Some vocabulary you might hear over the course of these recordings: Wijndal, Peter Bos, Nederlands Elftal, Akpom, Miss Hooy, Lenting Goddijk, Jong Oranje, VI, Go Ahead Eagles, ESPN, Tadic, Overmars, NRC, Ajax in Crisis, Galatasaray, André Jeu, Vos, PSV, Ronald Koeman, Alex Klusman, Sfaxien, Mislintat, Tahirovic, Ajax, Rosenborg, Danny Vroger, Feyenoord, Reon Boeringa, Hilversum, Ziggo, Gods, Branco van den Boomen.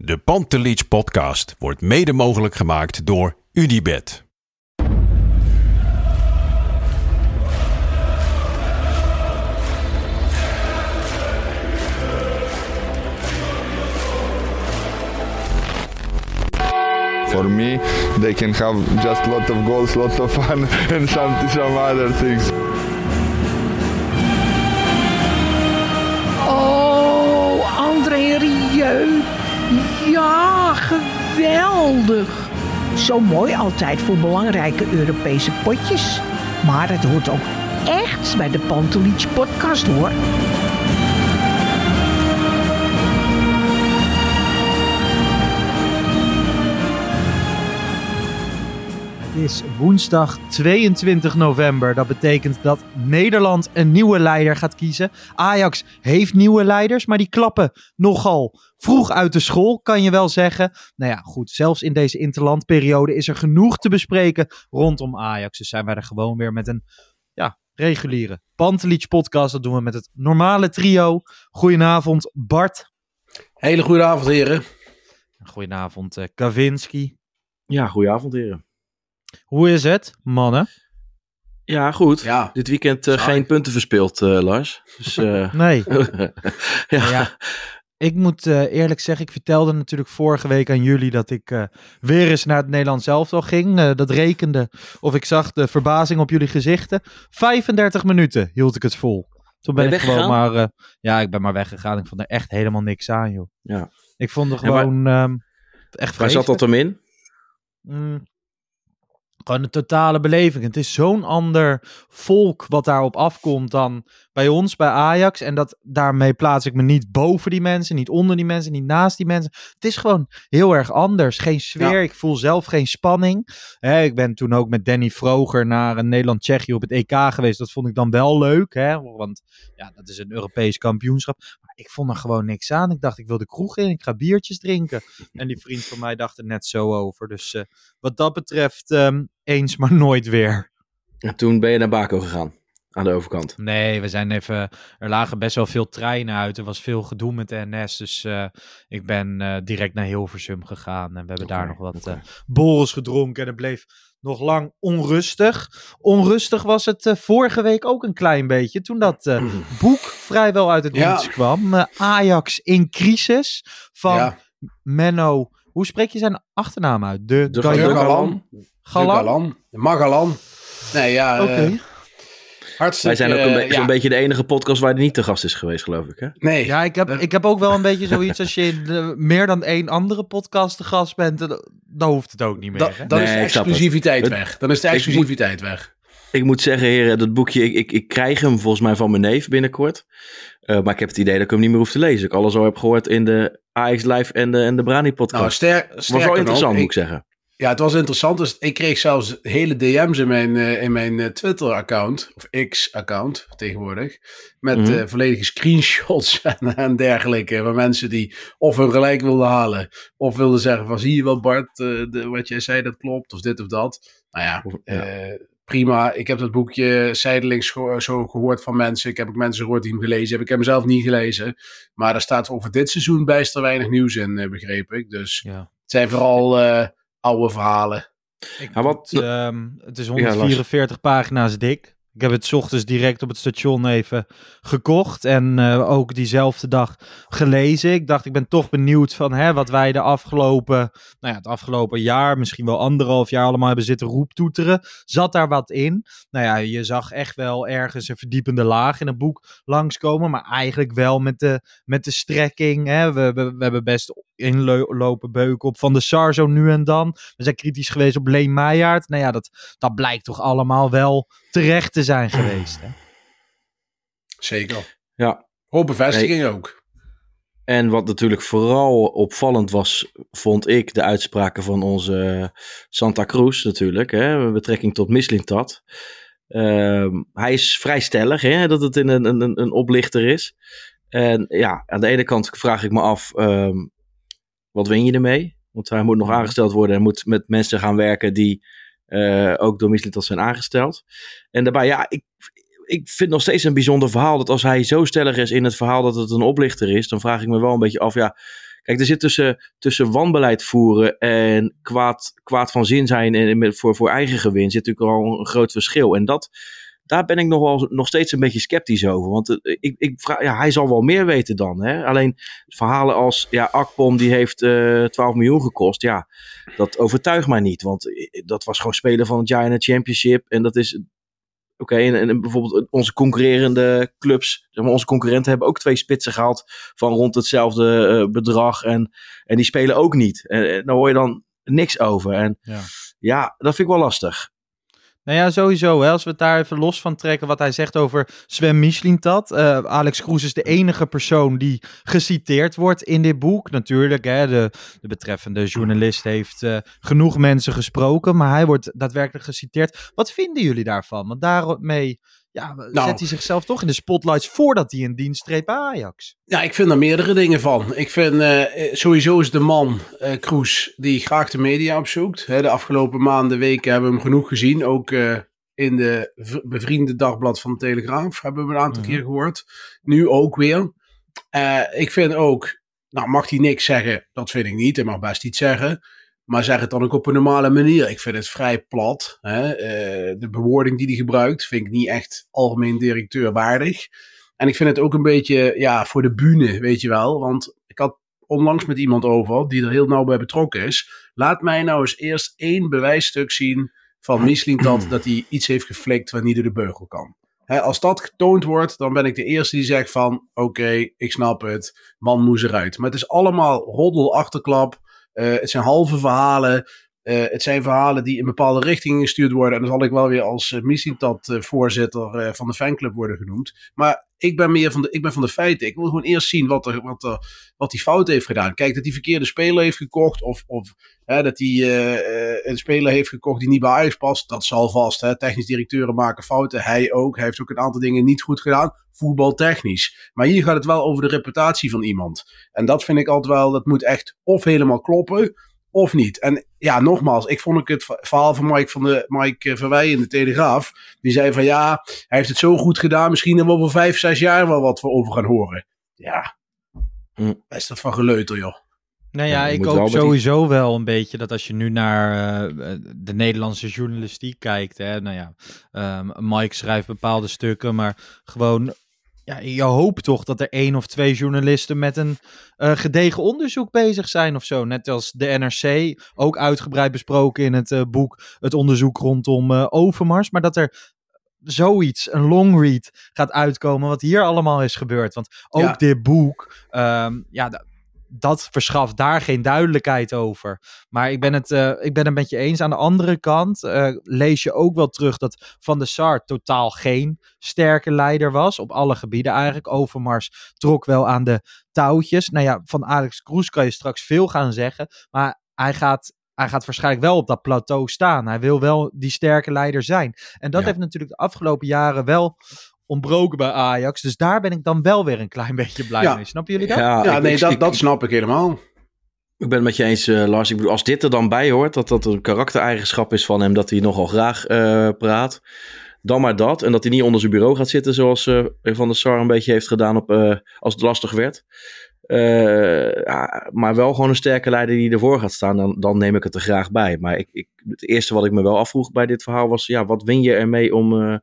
De Pantelic Podcast wordt mede mogelijk gemaakt door UdiBet. For me, they can have just a lot of goals, a lot of fun and some other things. Oh, André Jeu. Ja, geweldig. Zo mooi altijd voor belangrijke Europese potjes. Maar het hoort ook echt bij de Pantelic Podcast, hoor. Het is woensdag 22 november. Dat betekent dat Nederland een nieuwe leider gaat kiezen. Ajax heeft nieuwe leiders, maar die klappen nogal vroeg uit de school, kan je wel zeggen. Nou ja, goed, zelfs in deze interlandperiode is er genoeg te bespreken rondom Ajax. Dus zijn wij er gewoon weer met een reguliere Pantelic podcast. Dat doen we met het normale trio. Goedenavond, Bart. Hele goede avond, heren. Goedenavond, Kavinski. Ja, goedenavond, heren. Hoe is het, mannen? Ja, goed. Ja. Dit weekend geen punten verspeeld, Lars. Dus, Nee. Ik moet eerlijk zeggen, ik vertelde natuurlijk vorige week aan jullie dat ik weer eens naar het Nederlands Elftal ging. Dat rekende, of ik zag de verbazing op jullie gezichten. 35 minuten hield ik het vol. Toen ben ik gewoon maar... ik ben maar weggegaan. Ik vond er echt helemaal niks aan, joh. Ja. Ik vond er gewoon echt vreselijk. Waar zat dat hem in? Gewoon een totale beleving. Het is zo'n ander volk wat daarop afkomt dan bij ons, bij Ajax. En daarmee plaats ik me niet boven die mensen, niet onder die mensen, niet naast die mensen. Het is gewoon heel erg anders. Geen sfeer, Ik voel zelf geen spanning. Ik ben toen ook met Danny Vroger naar Nederland-Tsjechië op het EK geweest. Dat vond ik dan wel leuk, want dat is een Europees kampioenschap. Maar ik vond er gewoon niks aan. Ik dacht, ik wil de kroeg in, ik ga biertjes drinken. En die vriend van mij dacht er net zo over. Dus wat dat betreft... eens maar nooit weer. En toen ben je naar Baco gegaan, aan de overkant. Nee, we zijn even... Er lagen best wel veel treinen uit. Er was veel gedoe met de NS. Dus ik ben direct naar Hilversum gegaan. En we hebben daar nog wat borrels gedronken. En het bleef nog lang onrustig. Onrustig was het vorige week ook een klein beetje. Toen dat boek vrijwel uit het niets kwam. Ajax in Crisis. Van Menno... Hoe spreek je zijn achternaam uit? De Galan. De Magalan. Nee, ja. Okay. Hartstikke. Wij zijn ook zo'n beetje de enige podcast waar hij niet te gast is geweest, geloof ik. Hè? Nee. Ja, ik heb ook wel een beetje zoiets. Als je meer dan één andere podcast te gast bent, dan hoeft het ook niet meer. Dan is de exclusiviteit weg. Dan is de exclusiviteit weg. Ik moet zeggen, heren, dat boekje, ik krijg hem volgens mij van mijn neef binnenkort. Maar ik heb het idee dat ik hem niet meer hoef te lezen. Ik alles al heb gehoord in de AX Live en de Brani podcast. Nou, was wel interessant, moet ik zeggen. Ja, het was interessant. Dus ik kreeg zelfs hele DM's in mijn Twitter-account, of X-account tegenwoordig, met volledige screenshots en dergelijke, van mensen die of hun gelijk wilden halen, of wilden zeggen van, zie je wel Bart, wat jij zei, dat klopt, of dit of dat. Nou ja, prima. Ik heb dat boekje zijdelings zo gehoord van mensen. Ik heb ook mensen gehoord die hem gelezen hebben. Ik heb hem zelf niet gelezen. Maar er staat over dit seizoen bijster weinig nieuws in, begreep ik. Dus het zijn vooral oude verhalen. Het is 144 pagina's dik. Ik heb het 's ochtends direct op het station even gekocht. En ook diezelfde dag gelezen. Ik dacht, ik ben toch benieuwd van wat wij de afgelopen... het afgelopen jaar, misschien wel anderhalf jaar... allemaal hebben zitten roeptoeteren. Zat daar wat in? Je zag echt wel ergens een verdiepende laag in het boek langskomen. Maar eigenlijk wel met de strekking. We hebben best inlopen beuken op Van der Sar zo nu en dan. We zijn kritisch geweest op Leen Meijaert. Dat blijkt toch allemaal wel terecht te zijn geweest. Hè? Zeker. Ja. Hoop bevestiging ook. En wat natuurlijk vooral opvallend was, vond ik, de uitspraken van onze Santa Cruz natuurlijk, met betrekking tot Mislintat. Hij is vrij stellig, dat het een oplichter is. En aan de ene kant vraag ik me af, wat win je ermee? Want hij moet nog aangesteld worden en moet met mensen gaan werken die ook door Mislintat zijn aangesteld. En daarbij, ik vind nog steeds een bijzonder verhaal dat als hij zo stellig is in het verhaal dat het een oplichter is, dan vraag ik me wel een beetje af, Kijk, er zit tussen wanbeleid voeren en kwaad van zin zijn en voor eigen gewin zit natuurlijk al een groot verschil. En daar ben ik nog steeds een beetje sceptisch over. Want ik vraag, ja, hij zal wel meer weten dan. Hè? Alleen verhalen als Akpom die heeft 12 miljoen gekost. Ja, dat overtuigt mij niet. Want dat was gewoon speler van het jaar in het Championship. En dat is... Oké, en bijvoorbeeld onze concurrerende clubs, zeg maar, onze concurrenten hebben ook 2 spitsen gehaald van rond hetzelfde bedrag. En die spelen ook niet. En daar hoor je dan niks over. En ja, dat vind ik wel lastig. Nou ja, sowieso. Hè. Als we het daar even los van trekken wat hij zegt over Sven Mislintat. Alex Kroes is de enige persoon die geciteerd wordt in dit boek. Natuurlijk, hè, de betreffende journalist heeft genoeg mensen gesproken. Maar hij wordt daadwerkelijk geciteerd. Wat vinden jullie daarvan? Want daarmee zet hij zichzelf toch in de spotlights voordat hij in dienst treedt bij Ajax. Ja, ik vind er meerdere dingen van. Ik vind sowieso is de man, Kroes, die graag de media opzoekt. He, de afgelopen maanden, weken hebben we hem genoeg gezien. Ook in de bevriende dagblad van de Telegraaf hebben we hem een aantal keer gehoord. Nu ook weer. Ik vind ook, mag hij niks zeggen? Dat vind ik niet. Hij mag best iets zeggen. Maar zeg het dan ook op een normale manier. Ik vind het vrij plat. Hè? De bewoording die hij gebruikt vind ik niet echt algemeen directeur waardig. En ik vind het ook een beetje voor de bühne, weet je wel. Want ik had onlangs met iemand over die er heel nauw bij betrokken is. Laat mij nou eens eerst 1 bewijsstuk zien van Mislintat dat hij iets heeft geflikt wat niet door de beugel kan. Hè, als dat getoond wordt, dan ben ik de eerste die zegt van oké, ik snap het, man moest eruit. Maar het is allemaal roddel, achterklap. Het zijn halve verhalen. Het zijn verhalen die in bepaalde richtingen gestuurd worden. En dan zal ik wel weer als Mislintat-voorzitter van de fanclub worden genoemd. Maar ik ben meer van de feiten. Ik wil gewoon eerst zien wat die fout heeft gedaan. Kijk, dat hij verkeerde speler heeft gekocht. Of dat hij een speler heeft gekocht die niet bij Ajax past. Dat zal vast. Hè. Technisch directeuren maken fouten. Hij ook. Hij heeft ook een aantal dingen niet goed gedaan. Voetbaltechnisch. Maar hier gaat het wel over de reputatie van iemand. En dat vind ik altijd wel. Dat moet echt of helemaal kloppen. Of niet. En ja, nogmaals, ik vond ook het verhaal van Mike van Wij in de Telegraaf. Die zei van hij heeft het zo goed gedaan. Misschien hebben we over 5-6 jaar wel wat we over gaan horen. Ja, Is dat van geleuter, joh. Nou ja, ik hoop sowieso wel een beetje dat als je nu naar de Nederlandse journalistiek kijkt. Hè, Mike schrijft bepaalde stukken, maar gewoon... Ja, je hoopt toch dat er 1 of 2 journalisten met een gedegen onderzoek bezig zijn of zo. Net als de NRC, ook uitgebreid besproken in het boek, het onderzoek rondom Overmars. Maar dat er zoiets, een longread, gaat uitkomen wat hier allemaal is gebeurd. Want ook dit boek, dat verschaft daar geen duidelijkheid over. Maar ik ben het met je eens. Aan de andere kant lees je ook wel terug dat Van der Sar totaal geen sterke leider was. Op alle gebieden eigenlijk. Overmars trok wel aan de touwtjes. Nou ja, van Alex Kroes kan je straks veel gaan zeggen. Maar hij gaat waarschijnlijk wel op dat plateau staan. Hij wil wel die sterke leider zijn. En dat heeft natuurlijk de afgelopen jaren wel... ontbroken bij Ajax, dus daar ben ik dan wel weer een klein beetje blij mee. Snappen jullie dat? Dat snap ik helemaal. Ik ben het met je eens, Lars. Ik bedoel, als dit er dan bij hoort, dat een karaktereigenschap is van hem, dat hij nogal graag praat, dan maar dat. En dat hij niet onder zijn bureau gaat zitten, zoals Van der Sar een beetje heeft gedaan op, als het lastig werd. Maar wel gewoon een sterke leider die ervoor gaat staan, dan neem ik het er graag bij. Maar het eerste wat ik me wel afvroeg bij dit verhaal was, wat win je ermee om...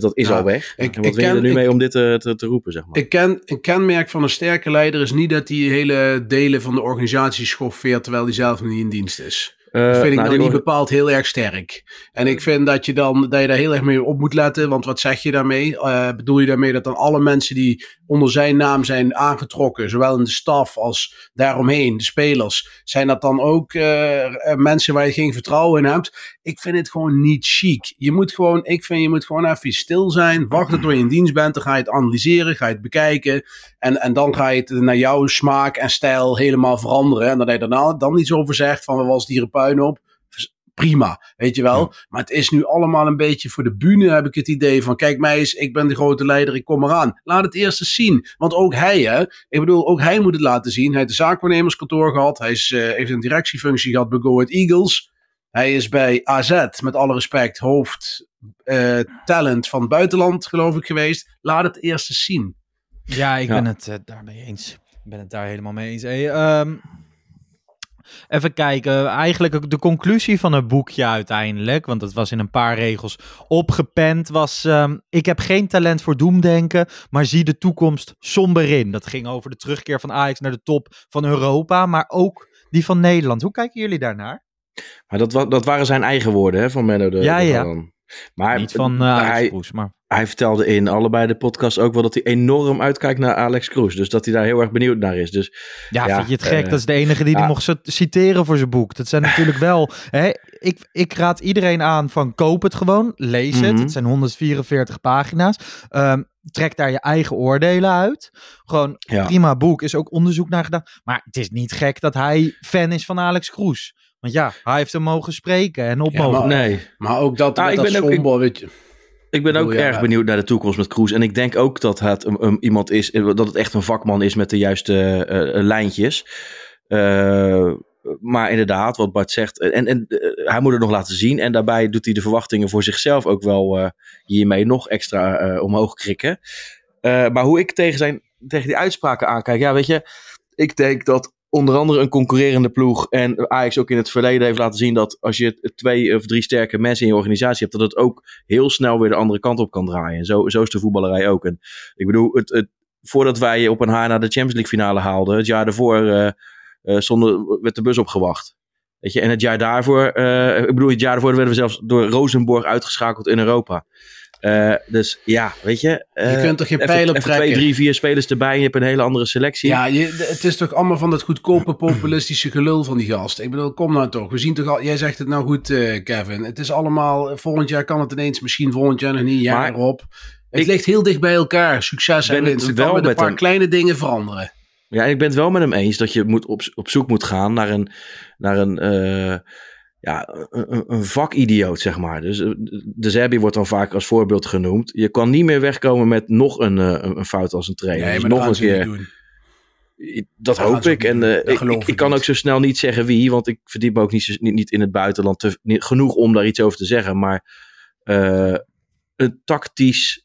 dat is al weg. Wat ben je er nu mee om dit te roepen, zeg maar? Een kenmerk van een sterke leider is niet dat hij hele delen van de organisatie schoffeert terwijl hij zelf niet in dienst is. Dat vind ik niet bepaald heel erg sterk. En ik vind dat je daar heel erg mee op moet letten, want wat zeg je daarmee? Bedoel je daarmee dat dan alle mensen die onder zijn naam zijn aangetrokken, zowel in de staf als daaromheen, de spelers, zijn dat dan ook mensen waar je geen vertrouwen in hebt? Ik vind het gewoon niet chic. Je moet gewoon even stil zijn, wachten tot je in dienst bent, dan ga je het analyseren, ga je het bekijken en dan ga je het naar jouw smaak en stijl helemaal veranderen. En dat hij daarna dan iets over zegt van, we was hier een puin op. Prima, weet je wel. Ja. Maar het is nu allemaal een beetje voor de bühne, heb ik het idee van, kijk mij eens, ik ben de grote leider, ik kom eraan. Laat het eerst eens zien. Want ook hij, ook hij moet het laten zien. Hij heeft een zaakwaarnemerskantoor gehad. Hij heeft een directiefunctie gehad bij Go Ahead Eagles. Hij is bij AZ, met alle respect, hoofd talent van het buitenland, geloof ik, geweest. Laat het eerst eens zien. Ja, ik ben het daarmee eens. Ik ben het daar helemaal mee eens. Hey, even kijken, eigenlijk de conclusie van het boekje uiteindelijk, want dat was in een paar regels opgepend, was ik heb geen talent voor doemdenken, maar zie de toekomst somber in. Dat ging over de terugkeer van Ajax naar de top van Europa, maar ook die van Nederland. Hoe kijken jullie daarnaar? Maar dat waren zijn eigen woorden, hè, van Menno de Galan. Maar niet van Alex Kroes, maar... Hij vertelde in allebei de podcast ook wel dat hij enorm uitkijkt naar Alex Kroes. Dus dat hij daar heel erg benieuwd naar is. Dus, ja, vind je het gek? Dat is de enige die mocht citeren voor zijn boek. Dat zijn natuurlijk wel... Hè, ik raad iedereen aan van koop het gewoon. Lees het. Het zijn 144 pagina's. Trek daar je eigen oordelen uit. Gewoon prima boek. Is ook onderzoek naar gedaan. Maar het is niet gek dat hij fan is van Alex Kroes. Want ja, hij heeft hem mogen spreken en op mogen. Maar ook dat somber, weet je. Ik ben ook erg benieuwd naar de toekomst met Kroes. En ik denk ook dat het iemand is, dat het echt een vakman is met de juiste lijntjes. Maar inderdaad, wat Bart zegt, en hij moet het nog laten zien. En daarbij doet hij de verwachtingen voor zichzelf ook wel hiermee nog extra omhoog krikken. Maar hoe ik tegen die uitspraken aankijk, ja, weet je, ik denk dat onder andere een concurrerende ploeg en Ajax ook in het verleden heeft laten zien dat als je 2 of 3 sterke mensen in je organisatie hebt, dat het ook heel snel weer de andere kant op kan draaien. En zo is de voetballerij ook. En ik bedoel, voordat wij op een haar naar de Champions League finale haalden, het jaar daarvoor werd de bus opgewacht. Weet je? En het jaar daarvoor, werden we zelfs door Rosenborg uitgeschakeld in Europa. Dus ja, weet je... je kunt toch geen pijl op trekken? 2, 3, 4 spelers erbij en je hebt een hele andere selectie. Ja, het is toch allemaal van dat goedkope populistische gelul van die gast. Ik bedoel, kom nou toch. We zien toch al... Jij zegt het nou goed, Kevin. Het is allemaal... Volgend jaar kan het ineens. Misschien volgend jaar nog niet. Jaar op. Het ligt heel dicht bij elkaar. Succes en winst. Het kan met een paar kleine dingen veranderen. Ja, ik ben het wel met hem eens dat je op zoek moet gaan naar een vakidioot, zeg maar. Dus de Zerbi wordt dan vaak als voorbeeld genoemd. Je kan niet meer wegkomen met nog een fout als een trainer. Nee, maar dus nog een keer. Doen. Dat hoop ik. En ik kan ook zo snel niet zeggen wie, want ik verdiep me ook niet in het buitenland genoeg om daar iets over te zeggen. Maar een tactisch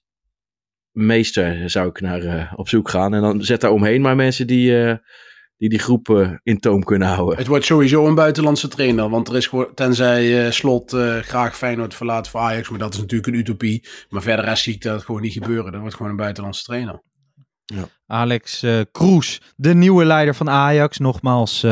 meester zou ik naar op zoek gaan. En dan zet daar omheen maar mensen die groepen in toom kunnen houden. Het wordt sowieso een buitenlandse trainer. Want er is gewoon, tenzij Slot graag Feyenoord verlaat voor Ajax. Maar dat is natuurlijk een utopie. Maar verder zie ik dat gewoon niet gebeuren. Dat wordt gewoon een buitenlandse trainer. Ja. Alex Kroes, de nieuwe leider van Ajax. Nogmaals,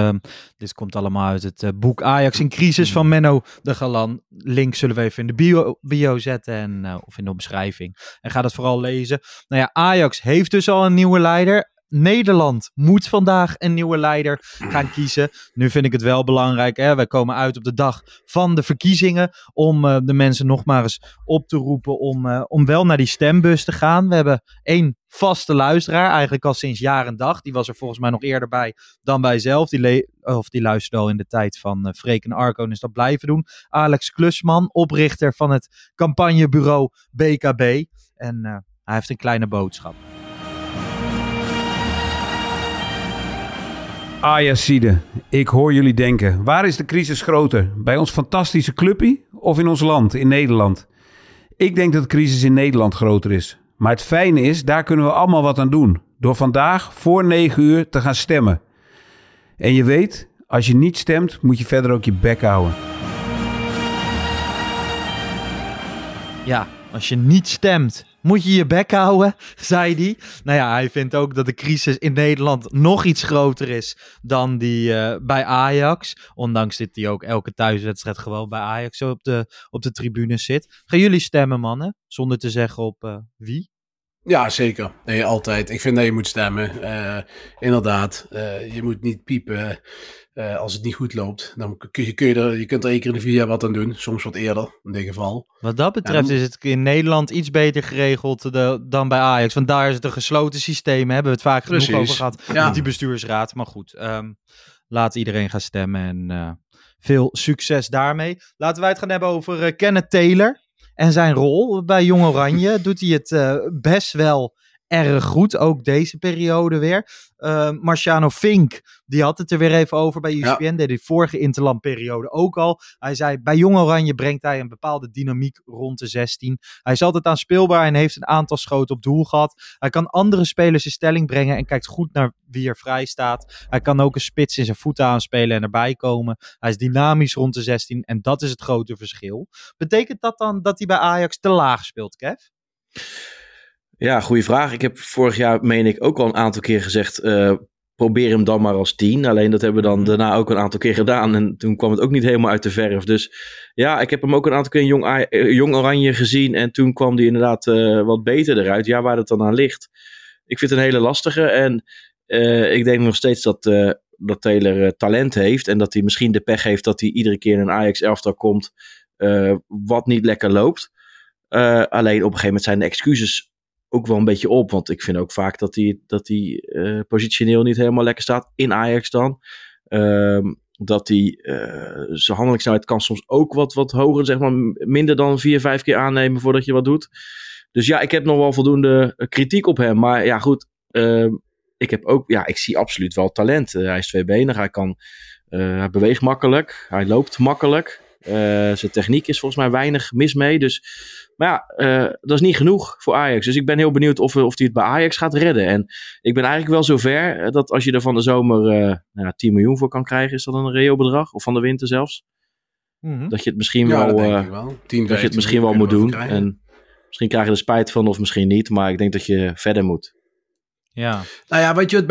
dit komt allemaal uit het boek Ajax in Crisis van Menno de Galan. Link zullen we even in de bio zetten of in de omschrijving. En ga dat vooral lezen. Nou ja, Ajax heeft dus al een nieuwe leider. Nederland moet vandaag een nieuwe leider gaan kiezen. Nu vind ik het wel belangrijk. Hè? Wij komen uit op de dag van de verkiezingen. Om de mensen nog maar eens op te roepen om wel naar die stembus te gaan. We hebben 1 vaste luisteraar. Eigenlijk al sinds jaar en dag. Die was er volgens mij nog eerder bij dan wij zelf. Die luisterde al in de tijd van Freek en Arco. En is dat blijven doen. Alex Klusman, oprichter van het campagnebureau BKB. En hij heeft een kleine boodschap. Ajaxiden, ik hoor jullie denken, waar is de crisis groter? Bij ons fantastische clubje of in ons land, in Nederland? Ik denk dat de crisis in Nederland groter is. Maar het fijne is, daar kunnen we allemaal wat aan doen. Door vandaag voor 9:00 te gaan stemmen. En je weet, als je niet stemt, moet je verder ook je bek houden. Ja, als je niet stemt... Moet je je bek houden, zei hij. Nou ja, hij vindt ook dat de crisis in Nederland nog iets groter is dan die bij Ajax. Ondanks zit hij ook elke thuiswedstrijd gewoon bij Ajax zo op de tribune zit. Gaan jullie stemmen, mannen? Zonder te zeggen op wie? Ja, zeker. Nee, altijd. Ik vind dat je moet stemmen. Inderdaad. Je moet niet piepen als het niet goed loopt. Dan je kunt er 1 keer in de 4 jaar wat aan doen. Soms wat eerder, in dit geval. Wat dat betreft is het in Nederland iets beter geregeld dan bij Ajax. Want daar is het een gesloten systeem. Hebben we het vaak genoeg over gehad met die bestuursraad. Maar goed, laat iedereen gaan stemmen. En veel succes daarmee. Laten wij het gaan hebben over Kenneth Taylor. En zijn rol bij Jong Oranje doet hij het best wel erg goed. Ook deze periode weer. Marciano Fink, die had het er weer even over bij ESPN. Ja. Deed die vorige interlandperiode ook al. Hij zei, bij Jong Oranje brengt hij een bepaalde dynamiek rond de 16. Hij is altijd aanspeelbaar en heeft een aantal schoten op doel gehad. Hij kan andere spelers in stelling brengen en kijkt goed naar wie er vrij staat. Hij kan ook een spits in zijn voeten aanspelen en erbij komen. Hij is dynamisch rond de 16 en dat is het grote verschil. Betekent dat dan dat hij bij Ajax te laag speelt, Kev? Ja, goede vraag. Ik heb vorig jaar, meen ik, ook al een aantal keer gezegd... probeer hem dan maar als 10. Alleen dat hebben we dan daarna ook een aantal keer gedaan. En toen kwam het ook niet helemaal uit de verf. Dus ja, ik heb hem ook een aantal keer in Jong Oranje gezien. En toen kwam die inderdaad wat beter eruit. Ja, waar het dan aan ligt. Ik vind het een hele lastige. En ik denk nog steeds dat Taylor talent heeft. En dat hij misschien de pech heeft dat hij iedere keer in een Ajax-elftal komt. Wat niet lekker loopt. Alleen op een gegeven moment zijn de excuses ook wel een beetje op. Want ik vind ook vaak dat hij positioneel niet helemaal lekker staat. In Ajax dan. Dat hij zijn handelingssnelheid kan soms ook wat hoger. Zeg maar minder dan 4-5 keer aannemen voordat je wat doet. Dus ja, ik heb nog wel voldoende kritiek op hem. Maar ja, goed. Ik zie absoluut wel talent. Hij is tweebenig. Hij beweegt makkelijk. Hij loopt makkelijk. Zijn techniek is volgens mij weinig mis mee. Dus, maar ja, dat is niet genoeg voor Ajax. Dus ik ben heel benieuwd of hij het bij Ajax gaat redden. En ik ben eigenlijk wel zover dat als je er van de zomer 10 miljoen voor kan krijgen... is dat een reëel bedrag? Of van de winter zelfs? Mm-hmm. Dat je het misschien wel moet doen. En misschien krijg je er spijt van of misschien niet. Maar ik denk dat je verder moet. Ja. Nou ja, weet je wat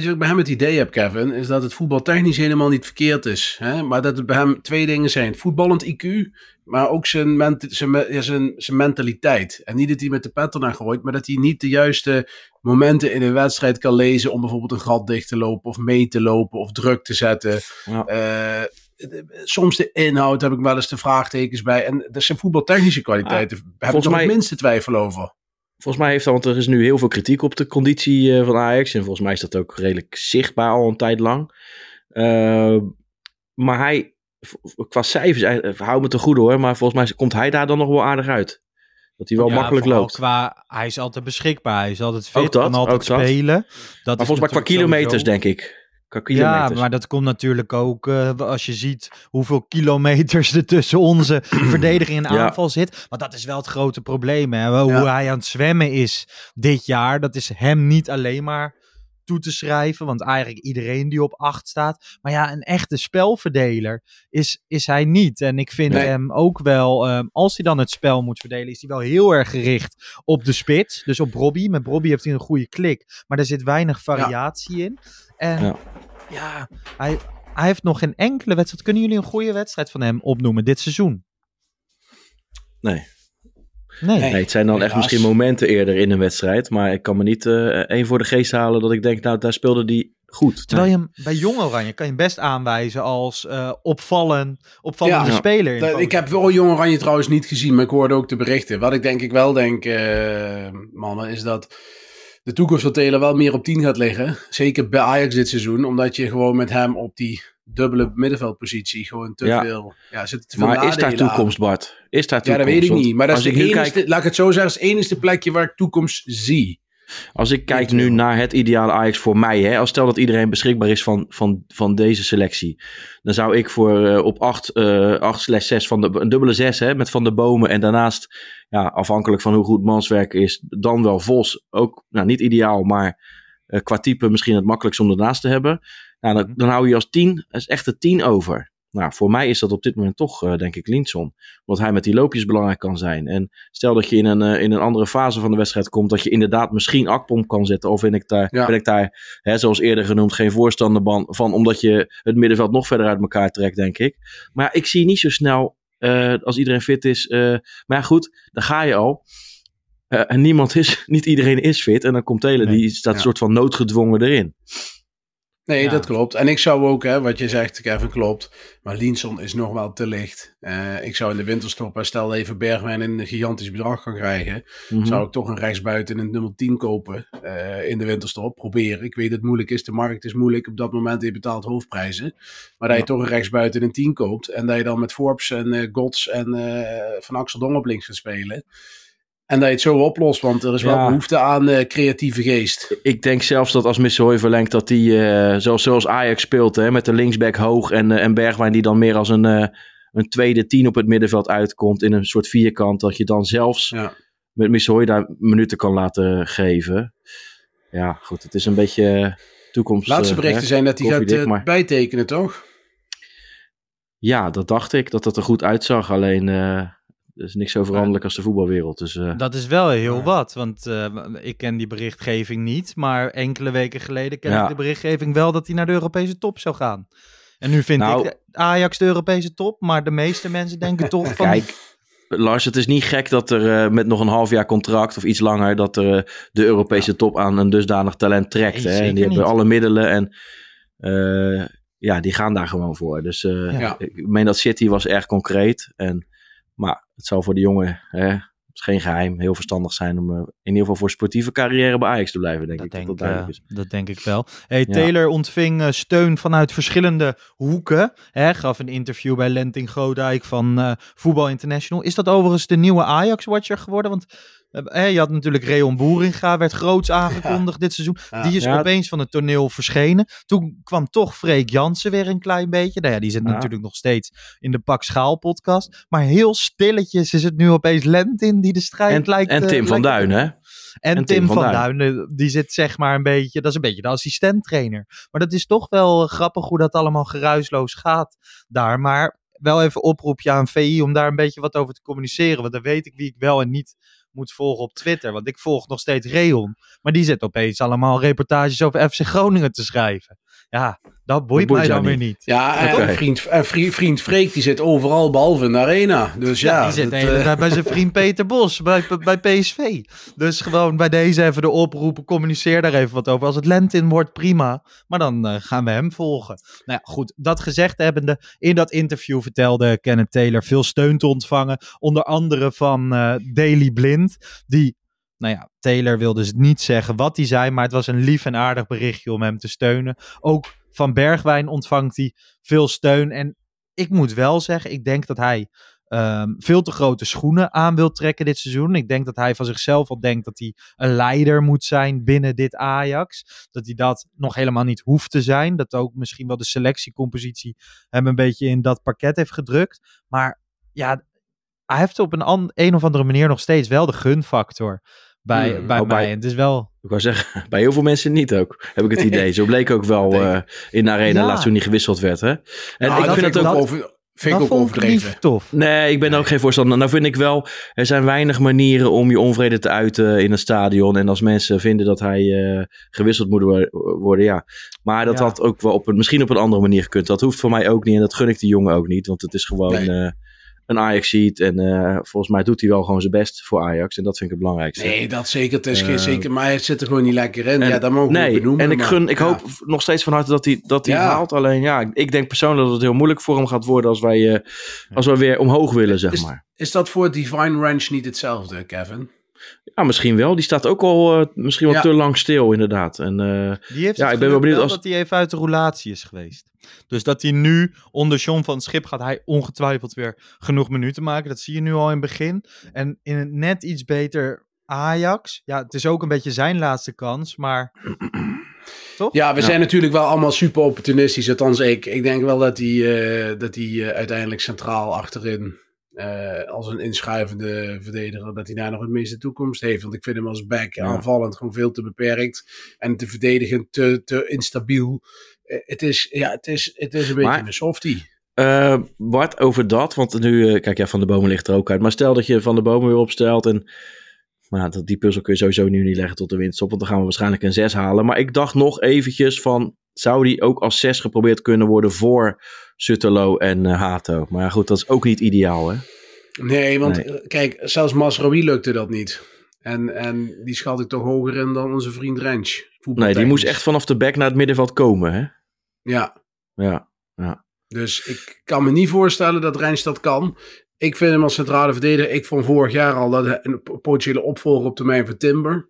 ik bij hem het idee heb, Kevin, is dat het voetbal technisch helemaal niet verkeerd is. Hè? Maar dat het bij hem twee dingen zijn. Voetballend IQ, maar ook zijn mentaliteit. En niet dat hij met de pet ernaar gooit, maar dat hij niet de juiste momenten in een wedstrijd kan lezen om bijvoorbeeld een gat dicht te lopen of mee te lopen of druk te zetten. Ja. Soms de inhoud heb ik wel eens de vraagtekens bij. En dat zijn voetbaltechnische kwaliteiten. Daar heb ik nog het minste twijfel over. Volgens mij heeft dat, want er is nu heel veel kritiek op de conditie van Ajax. En volgens mij is dat ook redelijk zichtbaar al een tijd lang. Maar hij, qua cijfers, hou me te goed hoor. Maar volgens mij komt hij daar dan nog wel aardig uit. Dat hij wel makkelijk loopt. Hij is altijd beschikbaar. Hij is altijd fit, kan altijd spelen. Dat maar is volgens mij qua kilometers denk ik. Ja, maar dat komt natuurlijk ook als je ziet hoeveel kilometers er tussen onze verdediging en aanval zit. Want dat is wel het grote probleem. Hè? Hoe hij aan het zwemmen is dit jaar, dat is hem niet alleen maar toe te schrijven. Want eigenlijk iedereen die op 8 staat. Maar ja, een echte spelverdeler is hij niet. En ik vind hem ook wel, als hij dan het spel moet verdelen, is hij wel heel erg gericht op de spits. Dus op Robbie. Met Robbie heeft hij een goede klik. Maar er zit weinig variatie in. En hij heeft nog geen enkele wedstrijd. Kunnen jullie een goede wedstrijd van hem opnoemen dit seizoen? Nee, het zijn dan echt misschien momenten eerder in een wedstrijd. Maar ik kan me niet één voor de geest halen dat ik denk, nou daar speelde die goed. Terwijl je hem bij Jong Oranje kan je best aanwijzen als opvallende speler. Ik heb wel Jong Oranje trouwens niet gezien, maar ik hoorde ook de berichten. Wat ik denk, mannen, is dat de toekomst van Taylor wel meer op 10 gaat liggen. Zeker bij Ajax dit seizoen. Omdat je gewoon met hem op die dubbele middenveldpositie gewoon te veel... Ja, zit te veel maar is daar toekomst, aan. Bart? Is daar toekomst? Ja, dat weet ik niet. Maar dat laat ik het zo zeggen, is het enige plekje waar ik toekomst zie. Als ik kijk nu naar het ideale Ajax voor mij, hè, als stel dat iedereen beschikbaar is van deze selectie, dan zou ik voor op 8/6 van een dubbele 6 hè, met Van der Boomen en daarnaast, ja, afhankelijk van hoe goed Manswerk is, dan wel Vos. Ook nou, niet ideaal, maar qua type misschien het makkelijkst om daarnaast te hebben. Nou, dan hou je als 10, als echte 10 over. Nou, voor mij is dat op dit moment toch, denk ik, Hlynsson. Want hij met die loopjes belangrijk kan zijn. En stel dat je in een andere fase van de wedstrijd komt, dat je inderdaad misschien Akpom kan zetten. Of ben ik daar hè, zoals eerder genoemd, geen voorstander van, omdat je het middenveld nog verder uit elkaar trekt, denk ik. Maar ja, ik zie niet zo snel, als iedereen fit is. Maar goed, daar ga je al. En niet iedereen is fit. En dan komt Taylor, die staat een soort van noodgedwongen erin. Nee, dat klopt. En ik zou ook, hè, wat je zegt, Kevin, klopt. Maar Hlynsson is nog wel te licht. Ik zou in de winterstop, stel even Bergwijn een gigantisch bedrag kan krijgen. Mm-hmm. Zou ik toch een rechtsbuiten in het nummer 10 kopen in de winterstop. Proberen. Ik weet dat het moeilijk is. De markt is moeilijk. Op dat moment je betaalt hoofdprijzen. Maar dat je toch een rechtsbuiten in een 10 koopt. En dat je dan met Forbes en Gods en Van Axel Dong op links gaat spelen. En dat je het zo oplost, want er is wel behoefte aan creatieve geest. Ik denk zelfs dat als Miss Hooy verlengt, dat hij zoals Ajax speelt, hè, met de linksback hoog en Bergwijn die dan meer als een tweede tien op het middenveld uitkomt in een soort vierkant, dat je dan zelfs met Miss Hooy daar minuten kan laten geven. Ja, goed, het is een beetje toekomst. Laatste berichten zijn dat hij gaat bijtekenen, toch? Ja, dat dacht ik, dat er goed uitzag, alleen... Er is niks zo veranderlijk als de voetbalwereld. Dus, dat is wel heel wat, want ik ken die berichtgeving niet. Maar enkele weken geleden kende ik de berichtgeving wel dat hij naar de Europese top zou gaan. En nu vind ik Ajax de Europese top, maar de meeste mensen denken toch van... Kijk, Lars, het is niet gek dat er met nog een half jaar contract of iets langer... dat er de Europese top aan een dusdanig talent trekt. Nee, hè? En die hebben alle middelen en... die gaan daar gewoon voor. Dus ik meen dat City was erg concreet en... Maar het zou voor de jongen, het is geen geheim, heel verstandig zijn om in ieder geval voor sportieve carrière bij Ajax te blijven, dat denk ik wel. Hey, Taylor ontving steun vanuit verschillende hoeken. Hè, gaf een interview bij Lenting Goddijk van Voetbal International. Is dat overigens de nieuwe Ajax-watcher geworden? Want je had natuurlijk Reon Boeringa, werd groots aangekondigd dit seizoen. Ja. Die is opeens van het toneel verschenen. Toen kwam toch Freek Jansen weer een klein beetje. Nou ja, die zit natuurlijk nog steeds in de Pak Schaal podcast. Maar heel stilletjes is het nu opeens Lenting die de strijd lijkt... En Tim van Duin, hè? En Tim van Duin, die zit zeg maar een beetje... Dat is een beetje de assistent-trainer. Maar dat is toch wel grappig hoe dat allemaal geruisloos gaat daar. Maar wel even oproepje aan VI om daar een beetje wat over te communiceren. Want dan weet ik wie ik wel en niet... moet volgen op Twitter, want ik volg nog steeds Reon. Maar die zit opeens allemaal reportages over FC Groningen te schrijven. Ja, dat boeit mij dan weer niet. Ja, en vriend Freek, die zit overal behalve in de arena. Dus die zit bij zijn vriend Peter Bos, bij PSV. Dus gewoon bij deze even de oproepen, communiceer daar even wat over. Als het Lenting wordt, prima. Maar dan gaan we hem volgen. Nou ja, goed, dat gezegd hebbende, in dat interview vertelde Kenneth Taylor veel steun te ontvangen. Onder andere van Daily Blind, die... Nou ja, Taylor wil dus niet zeggen wat hij zei, maar het was een lief en aardig berichtje om hem te steunen. Ook van Bergwijn ontvangt hij veel steun. En ik moet wel zeggen, ik denk dat hij veel te grote schoenen aan wil trekken dit seizoen. Ik denk dat hij van zichzelf al denkt dat hij een leider moet zijn binnen dit Ajax. Dat hij dat nog helemaal niet hoeft te zijn. Dat ook misschien wel de selectiecompositie hem een beetje in dat pakket heeft gedrukt. Maar ja, hij heeft op een of andere manier nog steeds wel de gunfactor. Bij mij. Het is wel... Ik wou zeggen, bij heel veel mensen niet ook, heb ik het idee. Zo bleek ook wel in de arena laatst toen niet gewisseld werd. Hè? En ik vind dat ook overdreven. Tof. Nee, ik ben ook geen voorstander. Nou vind ik wel, er zijn weinig manieren om je onvrede te uiten in een stadion. En als mensen vinden dat hij gewisseld moet worden, Maar dat had ook wel misschien op een andere manier gekund. Dat hoeft voor mij ook niet en dat gun ik de jongen ook niet. Want het is gewoon... Een Ajax-seat en volgens mij doet hij wel gewoon zijn best voor Ajax. En dat vind ik het belangrijkste. Nee, dat zeker. Het is geen zeker, maar hij zit er gewoon niet lekker in. En, dat mogen we benoemen. En ik hoop nog steeds van harte dat hij haalt. Alleen ik denk persoonlijk dat het heel moeilijk voor hem gaat worden als wij weer omhoog willen, zeg maar. Is dat voor Devyne Rensch niet hetzelfde, Kevin? Ja, misschien wel. Die staat ook al misschien wel te lang stil, inderdaad. En, die heeft ik ben wel benieuwd dat hij even uit de roulatie is geweest. Dus dat hij nu onder John van 't Schip gaat hij ongetwijfeld weer genoeg minuten maken. Dat zie je nu al in het begin. En in een net iets beter Ajax. Ja, het is ook een beetje zijn laatste kans, maar... Toch? Ja, we zijn natuurlijk wel allemaal super opportunistisch. Althans, ik denk wel dat hij uiteindelijk centraal achterin... als een inschuivende verdediger, dat hij daar nog het meeste toekomst heeft. Want ik vind hem als back aanvallend gewoon veel te beperkt. En te verdedigen te instabiel. Het is een beetje een softie. Bart, over dat, want nu, Van der Boomen ligt er ook uit. Maar stel dat je Van der Boomen weer opstelt en... Maar die puzzel kun je sowieso nu niet leggen tot de winst op, want dan gaan we waarschijnlijk een 6 halen. Maar ik dacht nog eventjes van, zou die ook als 6 geprobeerd kunnen worden voor Sutterlo en Hato? Maar ja, goed, dat is ook niet ideaal, hè? Nee, want kijk, zelfs Mazraoui lukte dat niet. En die schat ik toch hoger in dan onze vriend Rensch. Nee, die moest echt vanaf de back naar het middenveld komen, hè? Ja. Dus ik kan me niet voorstellen dat Rensch dat kan. Ik vind hem als centrale verdediger. Ik vond vorig jaar al dat een potentiële opvolger op termijn voor Timber.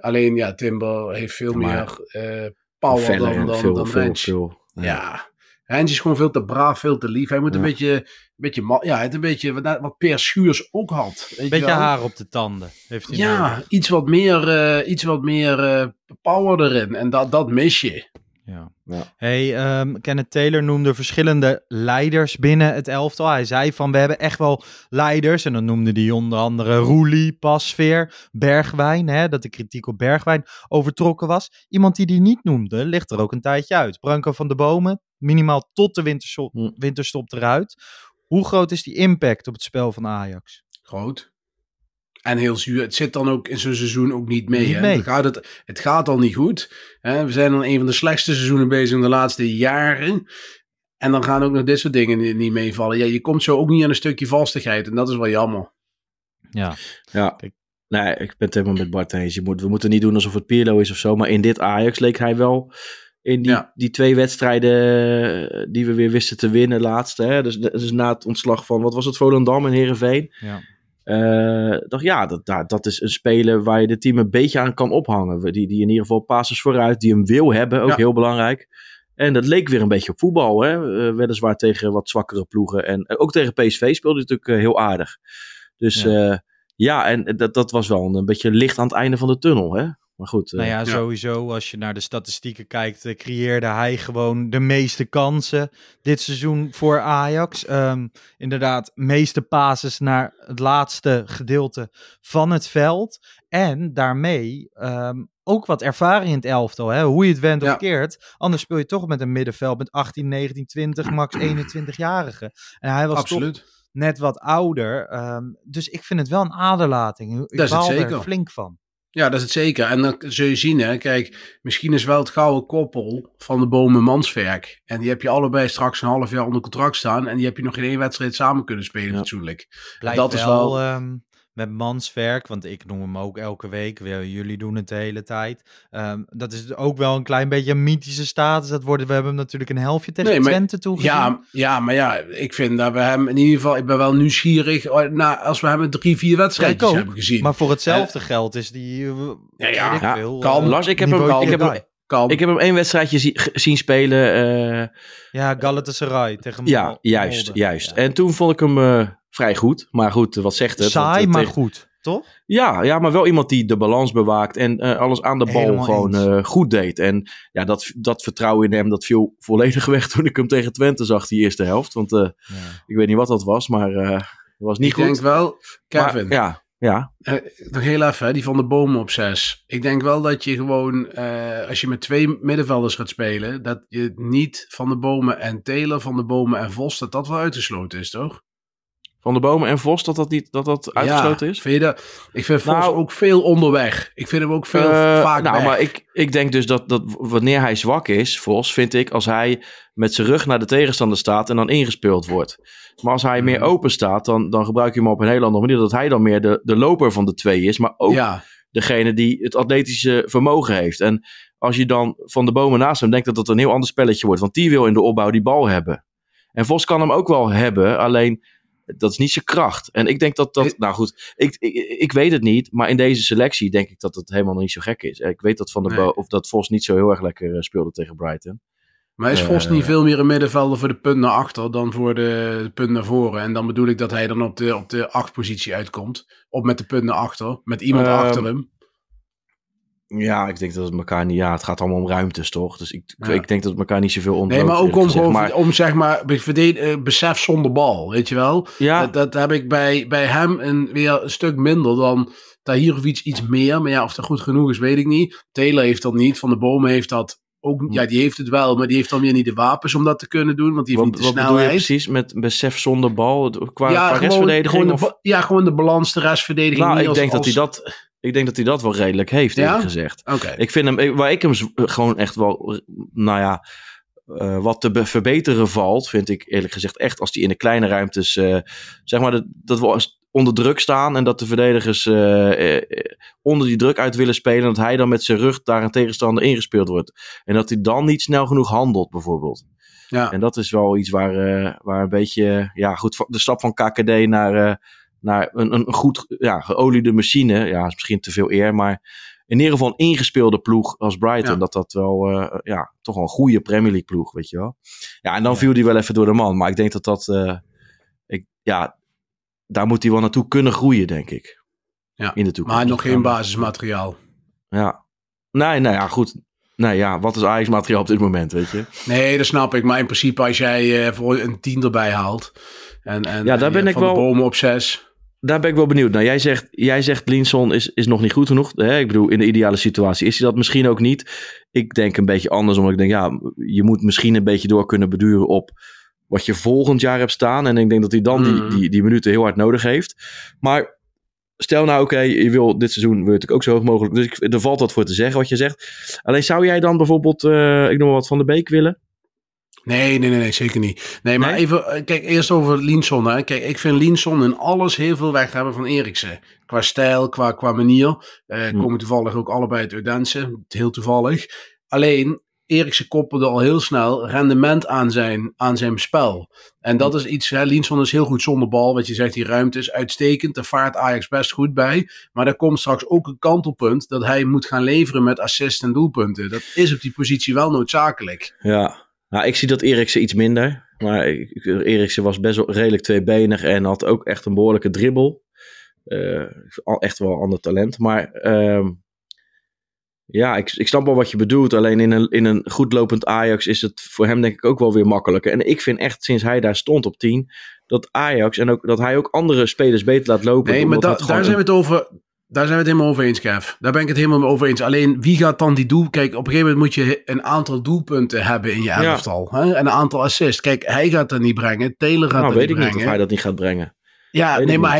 Alleen Timber heeft veel meer power dan Rensch. Heinz is gewoon veel te braaf, veel te lief. Hij moet een beetje wat Peer Schuurs ook had. Een beetje haar op de tanden. Heeft hij iets wat meer power erin. En dat mis je. Ja. Ja. Hey, Kenneth Taylor noemde verschillende leiders binnen het elftal. Hij zei van, we hebben echt wel leiders. En dan noemde hij onder andere Roelie, Pasveer, Bergwijn. Hè, dat de kritiek op Bergwijn overtrokken was. Iemand die niet noemde, ligt er ook een tijdje uit. Branco van den Boomen, minimaal tot de winterstop eruit. Hoe groot is die impact op het spel van Ajax? Groot. En heel zuur. Het zit dan ook in zo'n seizoen ook niet mee. Hè? Het gaat al niet goed. Hè? We zijn dan een van de slechtste seizoenen bezig in de laatste jaren. En dan gaan ook nog dit soort dingen niet meevallen. Ja, je komt zo ook niet aan een stukje vastigheid. En dat is wel jammer. Ja. Nee, ik ben het helemaal met Bart eens. We moeten niet doen alsof het Pirlo is of zo. Maar in dit Ajax leek hij wel... In die twee wedstrijden die we weer wisten te winnen laatst. Hè? Dus na het ontslag van, wat was het, Volendam en Heerenveen. Ja. Dat is een speler waar je het team een beetje aan kan ophangen. Die in ieder geval passes vooruit, die hem wil hebben, ook heel belangrijk. En dat leek weer een beetje op voetbal. Hè? Weliswaar tegen wat zwakkere ploegen. En ook tegen PSV speelde hij natuurlijk heel aardig. Dus en dat was wel een beetje licht aan het einde van de tunnel, hè. Maar goed, sowieso, als je naar de statistieken kijkt, creëerde hij gewoon de meeste kansen dit seizoen voor Ajax. Inderdaad, meeste passes naar het laatste gedeelte van het veld. En daarmee ook wat ervaring in het elftal, hè? Hoe je het went of keert. Anders speel je toch met een middenveld met 18, 19, 20, max 21-jarigen. En hij was toch net wat ouder. Dus ik vind het wel een aderlating. Ik baal er flink van. Ja, dat is het zeker. En dan zul je zien, hè. Kijk, misschien is wel het gouden koppel van de Bomen Manswerk. En die heb je allebei straks een half jaar onder contract staan. En die heb je nog in één wedstrijd samen kunnen spelen, natuurlijk. Dat is wel... met Manswerk, want ik noem hem ook elke week. Jullie doen het de hele tijd. Dat is ook wel een klein beetje een mythische status. We hebben hem natuurlijk een helftje tegen Twente toegezien. Maar ik vind dat we hem in ieder geval... Ik ben wel nieuwsgierig als we hem in 3-4 wedstrijdjes hebben gezien. Maar voor hetzelfde geld is die... Lars, ik heb hem 1 wedstrijdje zien spelen. Galatasaray tegen Molde. Ja, juist. En toen vond ik hem... vrij goed, maar goed, wat zegt het? Saai, maar goed, toch? Ja, maar wel iemand die de balans bewaakt en alles aan de bal helemaal gewoon goed deed. En ja, dat vertrouwen in hem, dat viel volledig weg toen ik hem tegen Twente zag, die eerste helft. Want ik weet niet wat dat was, maar het was niet goed. Ik denk wel, Kevin, maar, nog heel even, hè, die van de Bomen op 6. Ik denk wel dat je gewoon, als je met 2 middenvelders gaat spelen, dat je niet van de Bomen en Taylor, van de Bomen en Vos, dat wel uitgesloten is, toch? Van de Bomen en Vos, dat uitgesloten is? Vind je dat? Ik vind Vos ook veel onderweg. Ik vind hem ook veel vaak weg. Maar ik denk dus dat wanneer hij zwak is, Vos, vind ik, als hij met zijn rug naar de tegenstander staat en dan ingespeeld wordt. Maar als hij meer open staat, dan gebruik je hem op een heel andere manier. Dat hij dan meer de loper van de twee is, maar ook degene die het atletische vermogen heeft. En als je dan Van de Bomen naast hem denkt, dat een heel ander spelletje wordt. Want die wil in de opbouw die bal hebben. En Vos kan hem ook wel hebben, alleen... Dat is niet zijn kracht. En ik denk dat... Nou goed, ik weet het niet. Maar in deze selectie denk ik dat het helemaal niet zo gek is. Ik weet dat dat Vos niet zo heel erg lekker speelde tegen Brighton. Maar is Vos niet veel meer een middenvelder voor de punt naar achter dan voor de punt naar voren? En dan bedoel ik dat hij dan op de 8-positie uitkomt. Op met de punt naar achter. Met iemand achter hem. Ja, ik denk dat het elkaar niet... Ja, het gaat allemaal om ruimtes, toch? Dus ik denk dat het elkaar niet zoveel ontloopt. Nee, maar ook om zeg maar... besef zonder bal, weet je wel? Ja. Dat heb ik bij hem weer een stuk minder dan... Tahirovic iets meer. Maar ja, of dat goed genoeg is, weet ik niet. Taylor heeft dat niet. Van de Bomen heeft dat ook... Ja, die heeft het wel, maar die heeft dan weer niet de wapens om dat te kunnen doen. Want die heeft niet de snelheid. Wat bedoel je precies met besef zonder bal? Qua restverdediging? Gewoon de balans, de restverdediging. Nou, Ik denk dat hij dat wel redelijk heeft, eerlijk gezegd. Okay. Ik vind hem, waar ik hem gewoon echt wel, wat te verbeteren valt, vind ik eerlijk gezegd echt als hij in de kleine ruimtes, zeg maar dat we onder druk staan en dat de verdedigers onder die druk uit willen spelen, dat hij dan met zijn rug daar een tegenstander ingespeeld wordt. En dat hij dan niet snel genoeg handelt, bijvoorbeeld. Ja. En dat is wel iets waar een beetje, de stap van KKD naar... naar een goed geoliede machine. Ja, is misschien te veel eer, maar in ieder geval een ingespeelde ploeg als Brighton. Ja. Dat wel, toch wel een goede Premier League ploeg, weet je wel. Ja, en dan viel die wel even door de man. Maar ik denk dat daar moet hij wel naartoe kunnen groeien, denk ik. Ja, in de toekomst. Maar nog geen basismateriaal. Ja. Goed. Wat is Ajax materiaal op dit moment, weet je? Nee, dat snap ik. Maar in principe als jij voor een 10 erbij haalt daar ben ik wel benieuwd naar. Jij zegt Hlynsson is nog niet goed genoeg. Hè? Ik bedoel, in de ideale situatie is hij dat misschien ook niet. Ik denk een beetje anders, omdat ik denk, je moet misschien een beetje door kunnen beduren op wat je volgend jaar hebt staan. En ik denk dat hij dan die minuten heel hard nodig heeft. Maar stel nou, je wil dit seizoen natuurlijk ook zo hoog mogelijk. Dus er valt wat voor te zeggen wat je zegt. Alleen zou jij dan bijvoorbeeld, ik noem maar wat, Van der Beek willen? Nee, zeker niet. Nee, maar even, kijk, eerst over Hlynsson. Hè. Kijk, ik vind Hlynsson in alles heel veel weg hebben van Eriksen. Qua stijl, qua manier. Komen toevallig ook allebei uit Udense. Heel toevallig. Alleen, Eriksen koppelde al heel snel rendement aan zijn spel. En dat is iets, Hlynsson is heel goed zonder bal. Wat je zegt, die ruimte is uitstekend. Daar vaart Ajax best goed bij. Maar daar komt straks ook een kantelpunt dat hij moet gaan leveren met assist en doelpunten. Dat is op die positie wel noodzakelijk. Ja. Nou, ik zie dat Eriksen iets minder. Maar Eriksen was best wel redelijk tweebenig en had ook echt een behoorlijke dribbel. Echt wel een ander talent. Maar ik snap wel wat je bedoelt. Alleen in een goed lopend Ajax is het voor hem denk ik ook wel weer makkelijker. En ik vind echt sinds hij daar stond op 10, dat Ajax en ook dat hij ook andere spelers beter laat lopen. Nee, maar daar zijn we het over... Daar zijn we het helemaal over eens, Kev. Daar ben ik het helemaal over eens. Alleen, wie gaat dan die doel... Kijk, op een gegeven moment moet je een aantal doelpunten hebben in je elftal. Ja. Hè? En een aantal assists. Kijk, hij gaat dat niet brengen. Taylor gaat dat niet brengen. Weet ik niet of hij dat niet gaat brengen. Ja, maar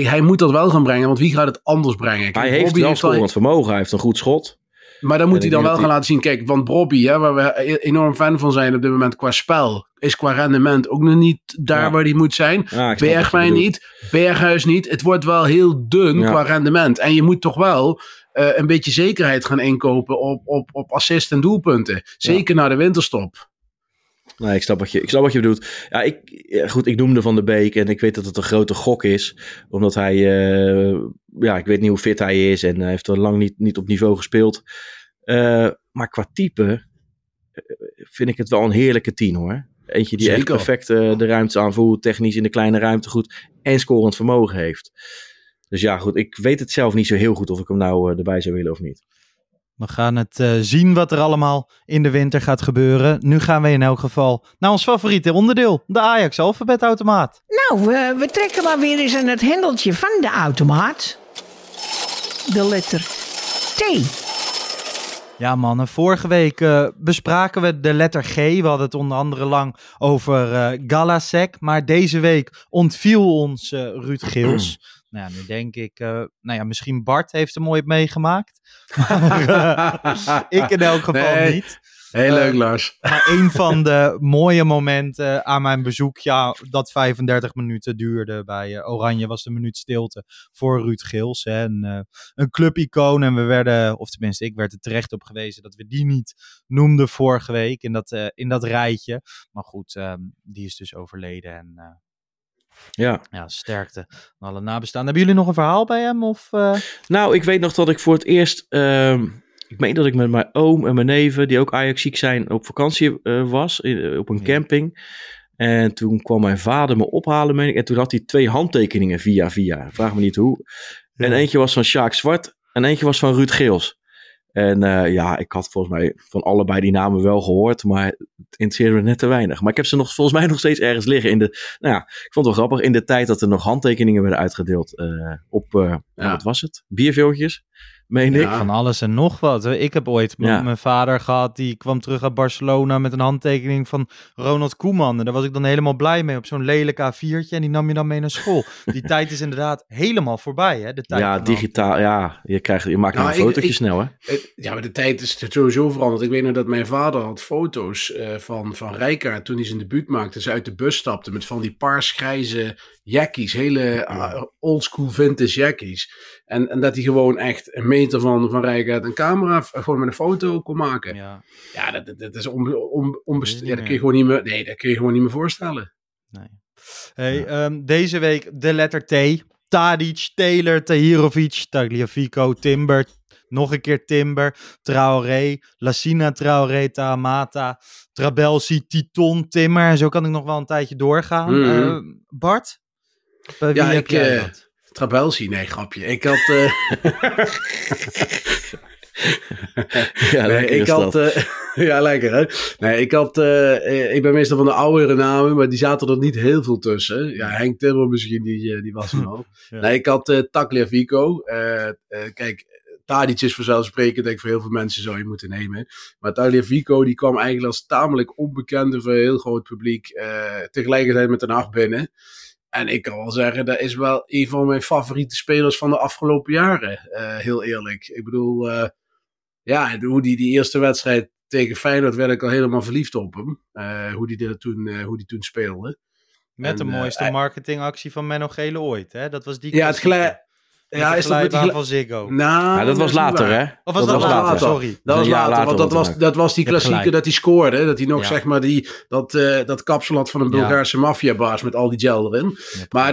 hij moet dat wel gaan brengen. Want wie gaat het anders brengen? Kijk, hij heeft wel scorend vermogen. Hij heeft een goed schot. Maar dan moet hij dan wel gaan laten zien. Kijk, want Robbie, waar we enorm fan van zijn op dit moment qua spel, is qua rendement ook nog niet daar waar hij moet zijn. Ja, Bergwijn niet, Berghuis niet. Het wordt wel heel dun qua rendement. En je moet toch wel een beetje zekerheid gaan inkopen op assist en doelpunten. Zeker na de winterstop. Nee, ik snap wat je bedoelt. Ja, ik noemde Van der Beek en ik weet dat het een grote gok is. Omdat hij, ik weet niet hoe fit hij is en hij heeft al lang niet op niveau gespeeld. Maar qua type vind ik het wel een heerlijke 10 hoor. Eentje die echt perfect de ruimte aanvoelt, technisch in de kleine ruimte goed en scorend vermogen heeft. Dus ik weet het zelf niet zo heel goed of ik hem nou erbij zou willen of niet. We gaan het zien wat er allemaal in de winter gaat gebeuren. Nu gaan we in elk geval naar ons favoriete onderdeel. De Ajax alfabetautomaat. Nou, we trekken maar weer eens aan het hendeltje van de automaat. De letter T. Ja mannen, vorige week bespraken we de letter G. We hadden het onder andere lang over Galasek. Maar deze week ontviel ons Ruud Geels. Nou ja, nu denk ik, misschien Bart heeft er mooi meegemaakt. Maar ik in elk geval niet. Heel leuk, Lars. Maar een van de mooie momenten aan mijn bezoek, dat 35 minuten duurde bij Oranje, was de minuut stilte voor Ruud Geels. Hè, een clubicoon en we werden, of tenminste ik werd er terecht op gewezen dat we die niet noemden vorige week in dat rijtje. Maar goed, die is dus overleden en... Ja, sterkte aan alle nabestaanden. Hebben jullie nog een verhaal bij hem? Of, Nou, ik weet nog dat ik voor het eerst... ik meen dat ik met mijn oom en mijn neven, die ook Ajaxiek zijn, op vakantie was. Op een camping. En toen kwam mijn vader me ophalen, meen ik. En toen had hij 2 handtekeningen via. Vraag me niet hoe. Ja. En eentje was van Sjaak Zwart. En eentje was van Ruud Geels. En ik had volgens mij van allebei die namen wel gehoord, maar het interesseerde me net te weinig. Maar ik heb ze volgens mij nog steeds ergens liggen in de... ik vond het wel grappig, in de tijd dat er nog handtekeningen werden uitgedeeld wat was het? Bierveeltjes, meen ik. Van alles en nog wat. Ik heb ooit mijn vader gehad, die kwam terug uit Barcelona met een handtekening van Ronald Koeman. En daar was ik dan helemaal blij mee op zo'n lelijk A4'tje en die nam je dan mee naar school. Die tijd is inderdaad helemaal voorbij, hè? De tijd digitaal, je maakt een fotootje snel, hè? Maar de tijd is sowieso veranderd. Ik weet nog dat mijn vader had foto's van Rijkaard toen hij zijn debuut maakte. Ze uit de bus stapte met van die paarsgrijze jackies, hele oldschool vintage jackies. En dat hij gewoon echt een meter van Rijkaard een camera gewoon met een foto kon maken. Ja dat is onbestemd. Ja, dat kun je gewoon niet meer. Nee, dat kun je gewoon niet meer voorstellen. Nee. Deze week de letter T. Tadic, Taylor, Tahirovic, Tagliafico, Timber. nog een keer Timber, Traoré, Lassina, Traoré, Tamata, Trabelsi, Titon, Timmer. En zo kan ik nog wel een tijdje doorgaan. Bart? Bij wie heb jij dat? Trabelsi, nee, grapje. Ik had... lekker hè. Nee, ik ben meestal van de oudere namen, maar die zaten er niet heel veel tussen. Ja, Henk Timmer misschien, die was er al. Ja. Nee, ik had Tagliafico. Kijk, Tadic is vanzelfsprekend, denk ik, voor heel veel mensen zou je moeten nemen. Maar Tagliafico, die kwam eigenlijk als tamelijk onbekende voor een heel groot publiek tegelijkertijd met Den Haag binnen. En ik kan wel zeggen, dat is wel een van mijn favoriete spelers van de afgelopen jaren. Heel eerlijk. Ik bedoel... hoe die eerste wedstrijd tegen Feyenoord werd ik al helemaal verliefd op hem. Hoe die toen speelde. Met de mooiste marketingactie van Menno Gele ooit. Hè? Dat was die van Ziggo. Dat was later, hè? Of was dat later? Sorry. Dat was later, want dat was die klassieke dat hij scoorde. Dat hij nog, zeg maar, dat kapsel had van een Bulgaarse maffiabaas met al die gel erin. Ja, maar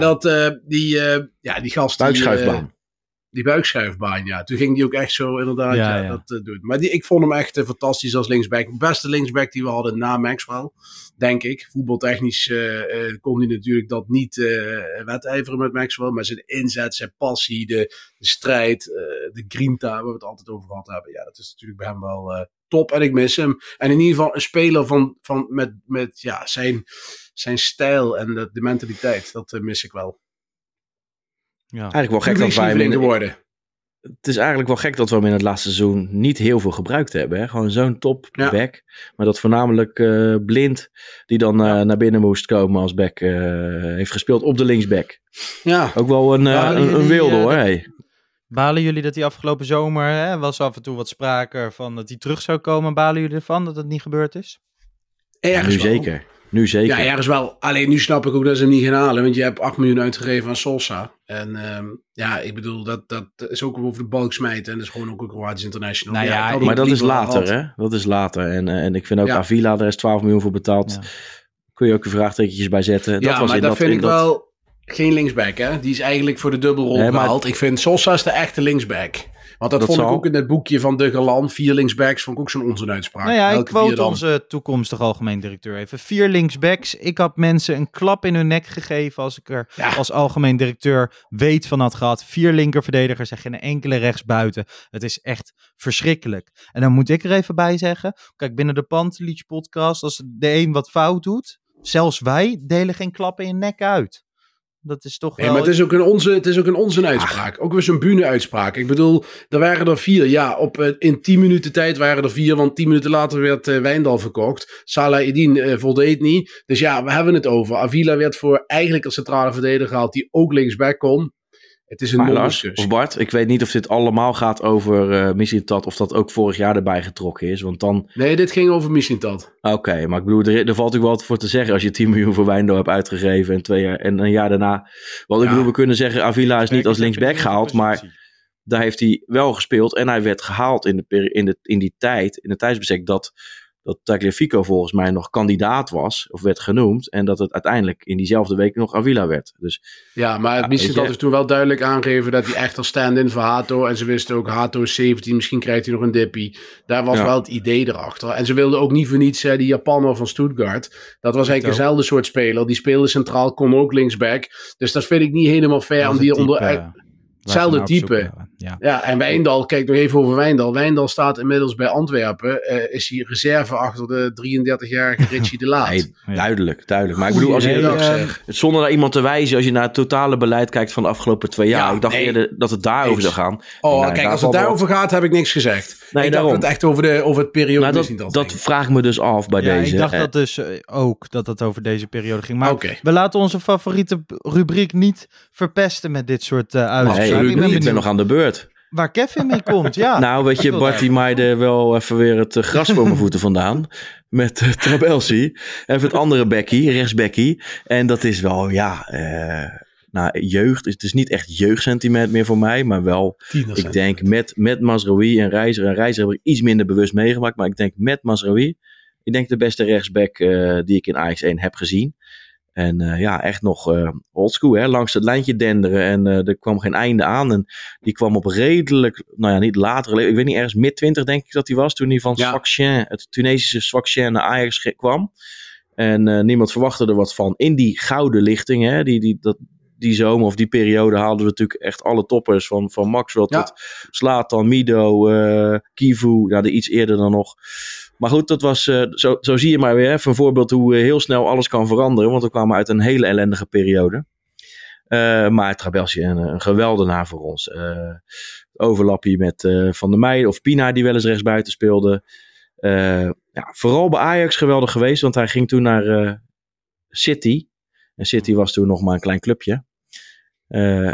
die gast... Buikschuifbaan. Die buikschuifbaan, ja. Toen ging die ook echt zo inderdaad dat doet. Maar ik vond hem echt fantastisch als linksback. Beste linksback die we hadden na Maxwell, denk ik. Voetbaltechnisch kon hij natuurlijk dat niet wedijveren met Maxwell. Maar zijn inzet, zijn passie, de strijd, de grinta waar we het altijd over gehad hebben. Ja, dat is natuurlijk bij hem wel top en ik mis hem. En in ieder geval een speler met zijn stijl en de mentaliteit, dat mis ik wel. Ja. Eigenlijk wel gek dat wij hem het is eigenlijk wel gek dat we hem in het laatste seizoen niet heel veel gebruikt hebben. Hè? Gewoon zo'n topback. Ja. Maar dat voornamelijk Blind, die dan naar binnen moest komen als back, heeft gespeeld op de linksback. Ja. Ook wel een wilde hoor. Hey. Balen jullie dat hij afgelopen zomer, hè, was af en toe wat sprake van dat hij terug zou komen. Balen jullie ervan dat het niet gebeurd is? Ergens nu wel. Zeker. Nu zeker. Ja, ergens wel. Alleen nu snap ik ook dat ze hem niet gaan halen. Want je hebt 8 miljoen uitgegeven aan Solsa. En ik bedoel, dat is ook over de balk smijten. En dat is gewoon ook een Kroatisch international. Nou ja, maar dat is later, hè? Dat is later. En ik vind ook Avila, daar is 12 miljoen voor betaald. Ja. Kun je ook een vraagtekentjes bij zetten. Ja, dat vind ik wel geen linksback, hè? Die is eigenlijk voor de dubbelrol behaald. Ik vind Solsa is de echte linksback. Want dat vond ik ook in het boekje van de Galan. 4 linksbacks vond ik ook zo'n onzinuitspraak. Nou ja, ik quote onze toekomstige algemeen directeur even. 4 linksbacks. Ik had mensen een klap in hun nek gegeven als ik er als algemeen directeur weet van had gehad. 4 linkerverdedigers en geen enkele rechtsbuiten. Het is echt verschrikkelijk. En dan moet ik er even bij zeggen. Kijk, binnen de Pantelic Podcast, als de een wat fout doet, zelfs wij delen geen klap in je nek uit. Dat is toch wel... maar het is ook een onzinuitspraak. Ook weer zo'n bühne-uitspraak. Ik bedoel, er waren er 4. Ja, in 10 minuten tijd waren er 4. Want 10 minuten later werd Wijndal verkocht. Salah Eddin voldeed niet. Dus ja, we hebben het over. Avila werd voor eigenlijk een centrale verdediger gehaald die ook linksback kon. Het is een non-discussie. Of Bart, ik weet niet of dit allemaal gaat over Mislintat, of dat ook vorig jaar erbij getrokken is, want dan... Nee, dit ging over Mislintat. Oké, maar ik bedoel, er valt ook wel wat voor te zeggen als je 10 miljoen voor Wijndal hebt uitgegeven en 2 jaar en een jaar daarna. Want ik bedoel, we kunnen zeggen, Avila is niet als linksback gehaald, maar daar heeft hij wel gespeeld en hij werd gehaald in de tijdsbestek dat Tagliafico volgens mij nog kandidaat was, of werd genoemd, en dat het uiteindelijk in diezelfde week nog Avila werd. Dus, ja, maar het Mislintat heeft toen wel duidelijk aangegeven dat hij echt als stand-in voor Hato, en ze wisten ook, Hato is 17, misschien krijgt hij nog een dippie. Daar was wel het idee erachter. En ze wilden ook niet voor niets die Japaner van Stuttgart. Dat was eigenlijk dezelfde soort speler. Die speelde centraal, kon ook linksback. Dus dat vind ik niet helemaal fair om die onder... Hetzelfde type. Ja, en Wijndal, kijk nog even over Wijndal. Wijndal staat inmiddels bij Antwerpen. Is hij reserve achter de 33-jarige Richie de Laat? Nee, duidelijk. Maar ik bedoel, als zonder naar iemand te wijzen, als je naar het totale beleid kijkt van de afgelopen 2 jaar. Ja, ik dacht eerder dat het daarover zou gaan. Kijk, als het daarover gaat, heb ik niks gezegd. Nee, ik dacht het echt over het periode. Nou, dat vraag ik me dus af bij deze. Ik dacht dat dus ook, dat het over deze periode ging. Maar we laten onze favoriete rubriek niet verpesten met dit soort uitspraken. Ik ben nog aan de beurt. Waar Kevin mee komt, ja. Nou, weet je, Bart die maaide wel even weer het gras voor mijn voeten vandaan. Met Trabelsi. Even het andere bekkie, rechtsbekkie. En dat is wel, jeugd. Het is niet echt jeugdsentiment meer voor mij. Maar wel, ik denk met Mazraoui en Reiziger. En Reiziger heb ik iets minder bewust meegemaakt. Maar ik denk met Mazraoui. Ik denk de beste rechtsback die ik in Ajax 1 heb gezien. En echt nog oldschool, hè, langs het lijntje denderen en er kwam geen einde aan. En die kwam op redelijk, niet later, ik weet niet, ergens mid-20 denk ik dat hij was, toen hij van Sfaxien, het Tunesische Sfaxien naar Ajax kwam. En niemand verwachtte er wat van. In die gouden lichting, hè, die zomer of die periode haalden we natuurlijk echt alle toppers. Van Maxwell tot Zlatan, Mido, Kivu, de iets eerder dan nog. Maar goed, dat was, zo zie je maar weer even een voorbeeld hoe heel snel alles kan veranderen. Want we kwamen uit een hele ellendige periode. Maar Trabelsi, een geweldenaar voor ons. Overlappie met Van der Meijden of Pina, die wel eens rechtsbuiten speelde. Vooral bij Ajax geweldig geweest, want hij ging toen naar City. En City was toen nog maar een klein clubje.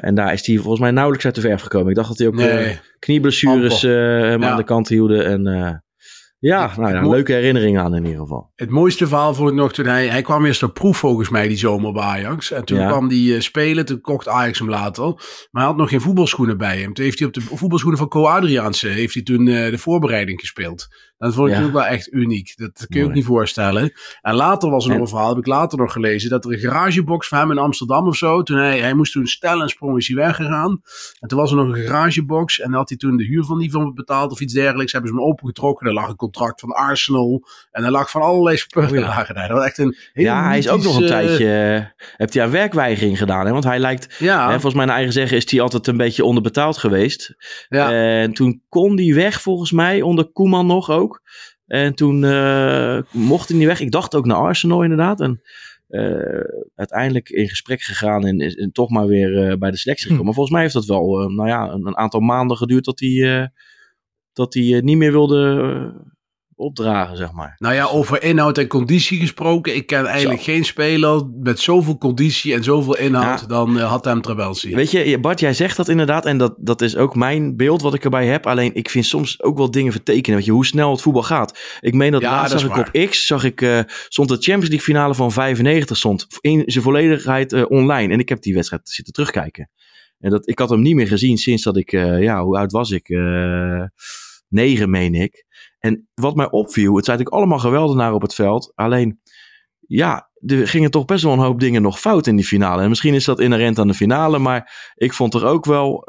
En daar is hij volgens mij nauwelijks uit de verf gekomen. Ik dacht dat hij ook knieblessures hem aan de kant hielden. En leuke herinneringen aan in ieder geval. Het mooiste verhaal vond ik nog toen hij kwam eerst op proef volgens mij die zomer bij Ajax. En toen kwam hij spelen, toen kocht Ajax hem later. Maar hij had nog geen voetbalschoenen bij hem. Toen heeft hij op de voetbalschoenen van Co Adriaanse heeft hij toen de voorbereiding gespeeld. Dat vond ik natuurlijk wel echt uniek. Dat kun je ook niet voorstellen. En later was er nog een verhaal, heb ik later nog gelezen, dat er een garagebox van hem in Amsterdam of zo. Toen hij moest toen stellen en sprong is hij weggegaan. En toen was er nog een garagebox en had hij toen de huur van die van betaald of iets dergelijks. Hebben ze hem opengetrokken. Daar lag een contract van Arsenal en daar lag van allerlei spullen lagen daar. Dat was echt een hele hij is ook nog een tijdje, heeft hij aan werkweigering gedaan. Hè? Want hij lijkt, volgens mijn eigen zeggen, is hij altijd een beetje onderbetaald geweest. Ja. En toen kon hij weg volgens mij onder Koeman nog ook. En toen mocht hij niet weg. Ik dacht ook naar Arsenal inderdaad. En uiteindelijk in gesprek gegaan en toch maar weer bij de selectie gekomen. Maar volgens mij heeft dat wel een aantal maanden geduurd dat hij niet meer wilde opdragen, zeg maar. Over inhoud en conditie gesproken. Ik ken eigenlijk geen speler met zoveel conditie en zoveel inhoud dan Hatem Trabelsi. Weet je, Bart, jij zegt dat inderdaad en dat is ook mijn beeld wat ik erbij heb. Alleen, ik vind soms ook wel dingen vertekenen. Weet je, hoe snel het voetbal gaat. Ik meen dat laatst dat zag ik op X, stond de Champions League finale van 95 stond in zijn volledigheid online. En ik heb die wedstrijd zitten terugkijken. En ik had hem niet meer gezien sinds dat ik, hoe oud was ik? 9 meen ik. En wat mij opviel, het zijn natuurlijk allemaal geweldenaren op het veld. Alleen, er gingen toch best wel een hoop dingen nog fout in die finale. En misschien is dat inherent aan de finale. Maar ik vond er ook wel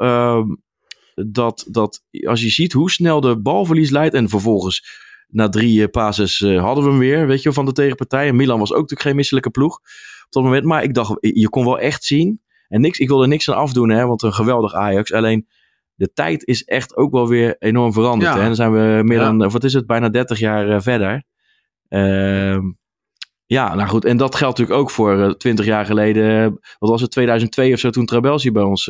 dat als je ziet hoe snel de balverlies leidt. En vervolgens, na 3 passes hadden we hem weer, weet je, van de tegenpartij. En Milan was ook natuurlijk geen misselijke ploeg op dat moment. Maar ik dacht, je kon wel echt zien. En ik wilde niks aan afdoen, hè, want een geweldig Ajax. Alleen, de tijd is echt ook wel weer enorm veranderd. Ja. Hè? Dan zijn we meer dan, bijna 30 jaar verder. Goed. En dat geldt natuurlijk ook voor 20 jaar geleden. Wat was het, 2002 of zo, toen Trabelsi bij ons...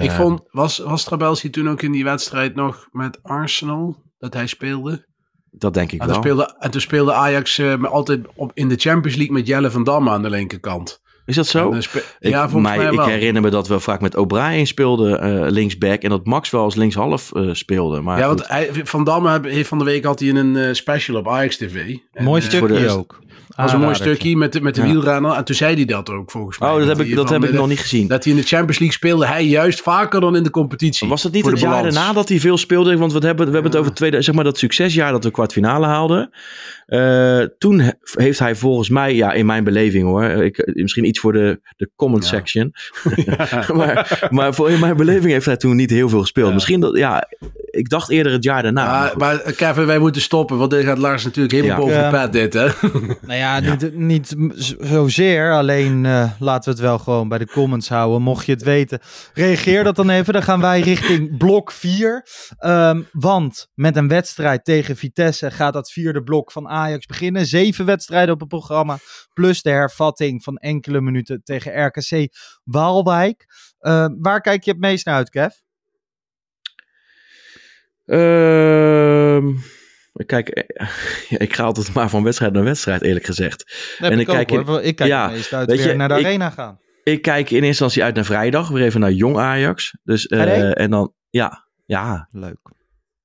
ik vond, was Trabelsi toen ook in die wedstrijd nog met Arsenal, dat hij speelde? Dat denk ik wel. En toen speelde Ajax altijd in de Champions League met Jelle van Damme aan de linkerkant. Is dat zo? Ik herinner me dat we vaak met O'Brien speelden linksback. En dat Max wel als linkshalf speelde. Maar want Van Damme heeft van de week had hij een special op Ajax TV. Mooi stukje ook. Dat was een mooi stukje met de wielrenner. En toen zei hij dat ook volgens mij. Dat heb ik nog niet gezien. Dat hij in de Champions League speelde. Hij juist vaker dan in de competitie. Was dat niet het jaar daarna dat hij veel speelde? Want we hebben het over dat succesjaar dat we kwartfinale haalden. Toen heeft hij volgens mij, in mijn beleving hoor. Misschien iets voor de comment section. Maar voor in mijn beleving heeft hij toen niet heel veel gespeeld. Ja. Misschien dat, ik dacht eerder het jaar daarna. Maar Kevin, wij moeten stoppen. Want dit gaat Lars natuurlijk helemaal boven de pad dit, hè? Niet zozeer. Alleen laten we het wel gewoon bij de comments houden. Mocht je het weten, reageer dat dan even. Dan gaan wij richting blok 4. Want met een wedstrijd tegen Vitesse gaat dat vierde blok van Ajax beginnen. 7 wedstrijden op het programma. Plus de hervatting van enkele minuten tegen RKC Waalwijk. Waar kijk je het meest naar uit, Kev? Kijk, ik ga altijd maar van wedstrijd naar wedstrijd, eerlijk gezegd. Ik kijk meest uit weer naar de arena gaan. Ik kijk in eerste instantie uit naar vrijdag, weer even naar Jong Ajax. Dus, en dan, leuk.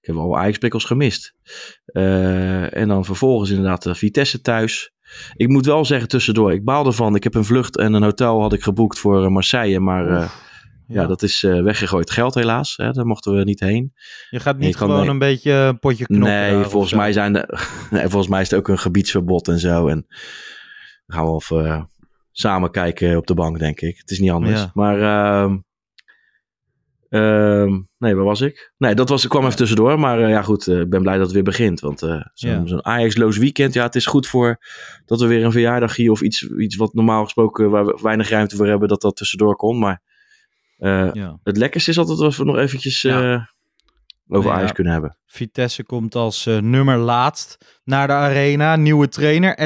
Ik heb al Ajax-prikkels gemist. En dan vervolgens inderdaad Vitesse thuis. Ik moet wel zeggen tussendoor, ik baal ervan. Ik heb een vlucht en een hotel had ik geboekt voor Marseille, maar... dat is weggegooid geld helaas. Hè? Daar mochten we niet heen. Je gaat niet een beetje een potje knoppen? Nee, volgens mij is het ook een gebiedsverbod en zo. En we gaan wel samen kijken op de bank, denk ik. Het is niet anders. Ja. Maar nee, waar was ik? Nee, dat kwam even tussendoor. Maar ja, goed, ik ben blij dat het weer begint. Want zo'n Ajax-loos weekend, ja, het is goed voor dat we weer een verjaardag hier of iets wat normaal gesproken waar we weinig ruimte voor hebben, dat tussendoor komt. Maar het lekkerste is altijd dat we nog eventjes over Ajax kunnen hebben. Vitesse komt als nummer laatst naar de Arena. Nieuwe trainer,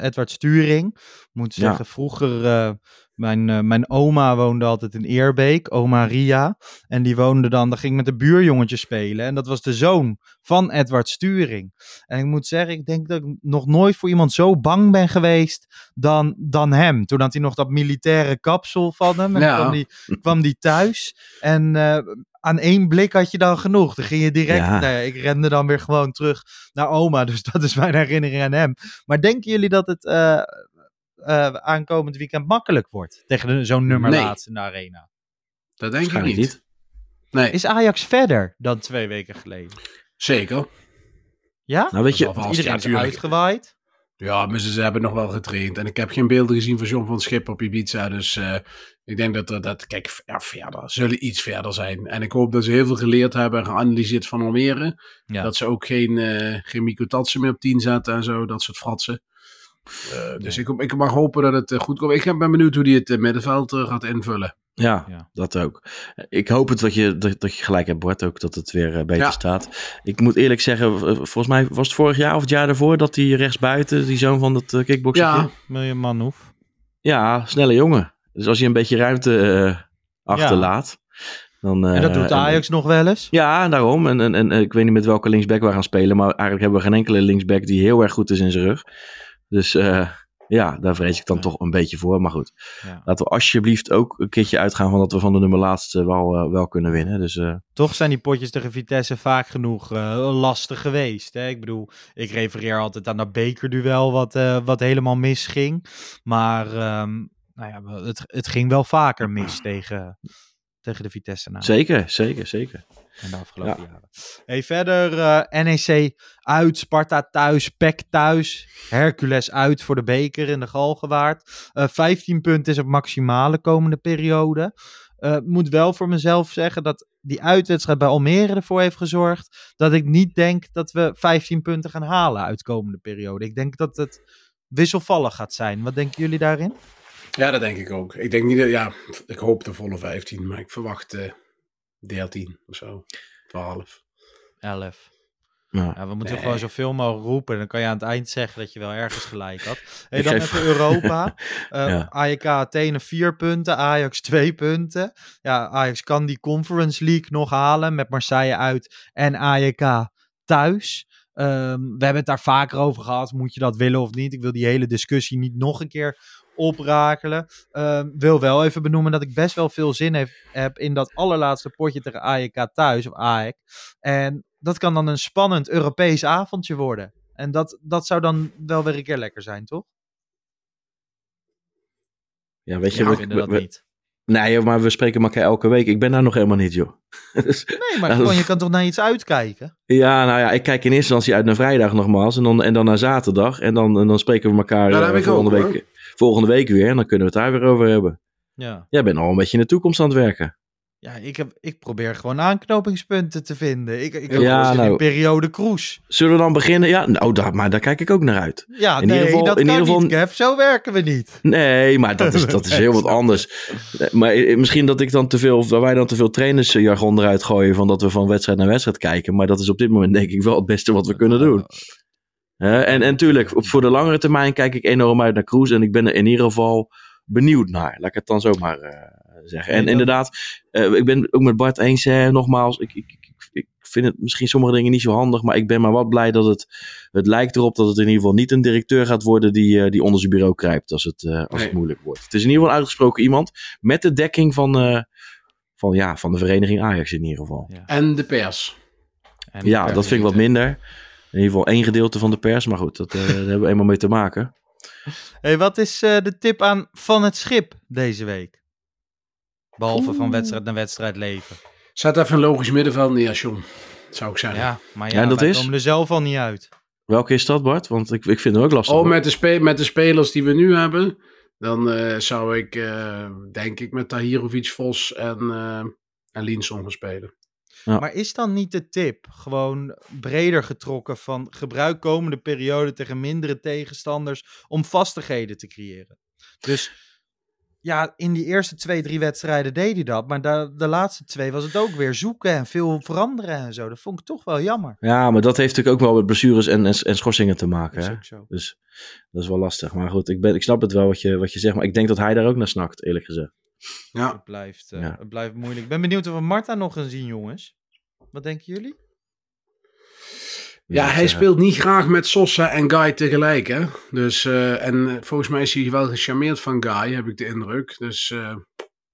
Edward Sturing. Moet zeggen, vroeger... Mijn oma woonde altijd in Eerbeek, oma Ria. En die woonde dan ging met een buurjongetje spelen. En dat was de zoon van Edward Sturing. En ik moet zeggen, ik denk dat ik nog nooit voor iemand zo bang ben geweest dan hem. Toen had hij nog dat militaire kapsel van hem. En kwam die thuis. En aan één blik had je dan genoeg. Dan ging je direct... Ja. Nou ja, ik rende dan weer gewoon terug naar oma. Dus dat is mijn herinnering aan hem. Maar denken jullie dat het... aankomend weekend makkelijk wordt tegen zo'n nummer laatst in de Arena? Dat denk ik niet. Nee. Is Ajax verder dan 2 weken geleden? Zeker. Ja? Nou, weet je, iedereen is uitgewaaid. Ja, maar ze hebben nog wel getraind. En ik heb geen beelden gezien van John van 't Schip op Ibiza. Dus ik denk dat kijk, verder zullen iets verder zijn. En ik hoop dat ze heel veel geleerd hebben en geanalyseerd van Almere. Ja. Dat ze ook geen Mikotatsen meer op 10 zetten en zo. Dat soort fratsen. Dus ik mag hopen dat het goed komt. Ik ben benieuwd hoe hij het middenveld gaat invullen. Ja, dat ook. Ik hoop het dat je gelijk hebt, Bart, ook dat het weer beter staat. Ik moet eerlijk zeggen, volgens mij was het vorig jaar of het jaar daarvoor dat die rechtsbuiten, die zoon van dat kickbokser. Ja, Miljan Manhoef. Ja, snelle jongen. Dus als je een beetje ruimte achterlaat... Dan, en dat doet Ajax nog wel eens? Ja, daarom. En ik weet niet met welke linksback we gaan spelen, maar eigenlijk hebben we geen enkele linksback die heel erg goed is in zijn rug. Dus daar vrees ik dan toch een beetje voor. Maar goed, laten we alsjeblieft ook een keertje uitgaan van dat we van de nummer laatste wel kunnen winnen. Dus, toch zijn die potjes tegen Vitesse vaak genoeg lastig geweest. Hè? Ik bedoel, ik refereer altijd aan dat bekerduel wat helemaal misging. Maar het ging wel vaker mis tegen de Vitesse. Zeker. In de afgelopen jaren. Hey, verder NEC uit, Sparta thuis, PEC thuis, Hercules uit voor de beker in de Galgenwaard. 15 punten is het maximale komende periode. Moet wel voor mezelf zeggen dat die uitwedstrijd bij Almere ervoor heeft gezorgd dat ik niet denk dat we 15 punten gaan halen uit komende periode. Ik denk dat het wisselvallig gaat zijn. Wat denken jullie daarin? Ja, dat denk ik ook. Ik denk niet dat, ik hoop de volle 15, maar ik verwacht... 13 of zo. 12. 11. Ja, we moeten gewoon zoveel mogelijk roepen. Dan kan je aan het eind zeggen dat je wel ergens gelijk had. Hey, dan even Europa. AEK Athene 4 punten. Ajax 2 punten. Ja, Ajax kan die Conference League nog halen. Met Marseille uit en AEK thuis. We hebben het daar vaker over gehad. Moet je dat willen of niet? Ik wil die hele discussie niet nog een keer oprakelen. Wil wel even benoemen dat ik best wel veel zin heb in dat allerlaatste potje tegen AEK thuis, of AEK. En dat kan dan een spannend Europees avondje worden. En dat zou dan wel weer een keer lekker zijn, toch? Ja, weet je, we vinden dat niet. Nee, maar we spreken elkaar elke week. Ik ben daar nog helemaal niet, joh. Dus, nee, maar je kan toch naar iets uitkijken? Ja, nou ja, ik kijk in eerste instantie uit naar vrijdag nogmaals. En dan naar zaterdag. En dan spreken we elkaar volgende week weer. En dan kunnen we het daar weer over hebben. Ja. Jij bent al een beetje in de toekomst aan het werken. Ja, ik probeer gewoon aanknopingspunten te vinden. Ik heb een periode Kroes. Zullen we dan beginnen? Ja, nou, daar kijk ik ook naar uit. Ja, in ieder geval, Kev, zo werken we niet. Nee, maar dat is heel wat anders. Maar misschien dat ik dan te veel trainersjargon eruit gooien van dat we van wedstrijd naar wedstrijd kijken. Maar dat is op dit moment denk ik wel het beste wat we kunnen doen. En tuurlijk, voor de langere termijn kijk ik enorm uit naar Kroes. En ik ben er in ieder geval benieuwd naar. Laat ik het dan zomaar... zeggen. En inderdaad, ik ben ook met Bart eens, nogmaals, ik vind het misschien sommige dingen niet zo handig, maar ik ben maar wat blij dat het lijkt erop dat het in ieder geval niet een directeur gaat worden die onder zijn bureau kruipt als het moeilijk wordt. Het is in ieder geval uitgesproken iemand met de dekking van de vereniging Ajax in ieder geval. Ja. En de pers. En de pers, dat vind ik wat minder. In ieder geval 1 gedeelte van de pers, maar goed, daar hebben we eenmaal mee te maken. Hey, wat is de tip aan Van 't Schip deze week? Behalve van wedstrijd naar wedstrijd leven. Zet even een logisch middenveld neer, John. Zou ik zeggen. Ja, maar ja, dat wij komen er zelf al niet uit. Welke is dat, Bart? Want ik vind het ook lastig. Oh, met de spelers die we nu hebben, dan zou ik, denk ik, met Tahirovic, Vos en Hlynsson gaan spelen. Ja. Maar is dan niet de tip gewoon breder getrokken van gebruik komende periode tegen mindere tegenstanders om vastigheden te creëren? Dus ja, in die eerste 2-3 wedstrijden deed hij dat. Maar de laatste 2 was het ook weer zoeken en veel veranderen en zo. Dat vond ik toch wel jammer. Ja, maar dat heeft natuurlijk ook wel met blessures en schorsingen te maken. Dat is ook zo. Dus dat is wel lastig. Maar goed, ik snap het wel wat je zegt. Maar ik denk dat hij daar ook naar snakt, eerlijk gezegd. Ja. Het blijft moeilijk. Ik ben benieuwd of we Marta nog gaan zien, jongens. Wat denken jullie? Ja, hij speelt niet graag met Sosa en Guy tegelijk, hè. Dus, en volgens mij is hij wel gecharmeerd van Guy, heb ik de indruk. Dus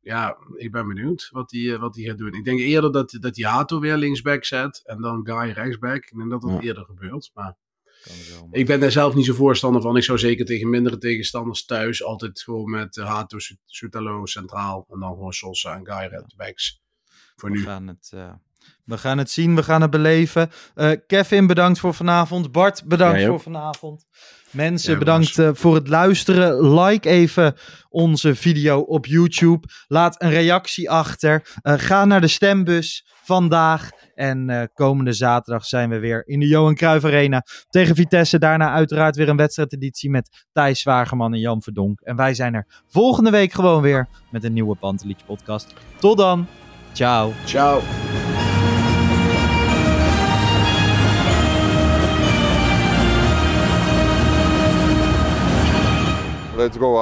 ja, ik ben benieuwd wat hij gaat doen. Ik denk eerder dat hij Hato weer linksback zet en dan Guy rechtsback. Ik denk dat dat eerder gebeurt, maar ik ben daar zelf niet zo voorstander van. Ik zou zeker tegen mindere tegenstanders thuis altijd gewoon met Hato, Soetalo centraal en dan gewoon Sosa en Guy rechtsbacks. Voor nu. We gaan het zien, we gaan het beleven. Kevin, bedankt voor vanavond. Bart, bedankt voor vanavond. Mensen, bedankt voor het luisteren. Like even onze video op YouTube. Laat een reactie achter. Ga naar de stembus vandaag. En komende zaterdag zijn we weer in de Johan Cruijff Arena tegen Vitesse. Daarna uiteraard weer een wedstrijdeditie met Thijs Zwageman en Jan Verdonk. En wij zijn er volgende week gewoon weer met een nieuwe Pantelic Podcast. Tot dan. Ciao. Ciao. Let's go.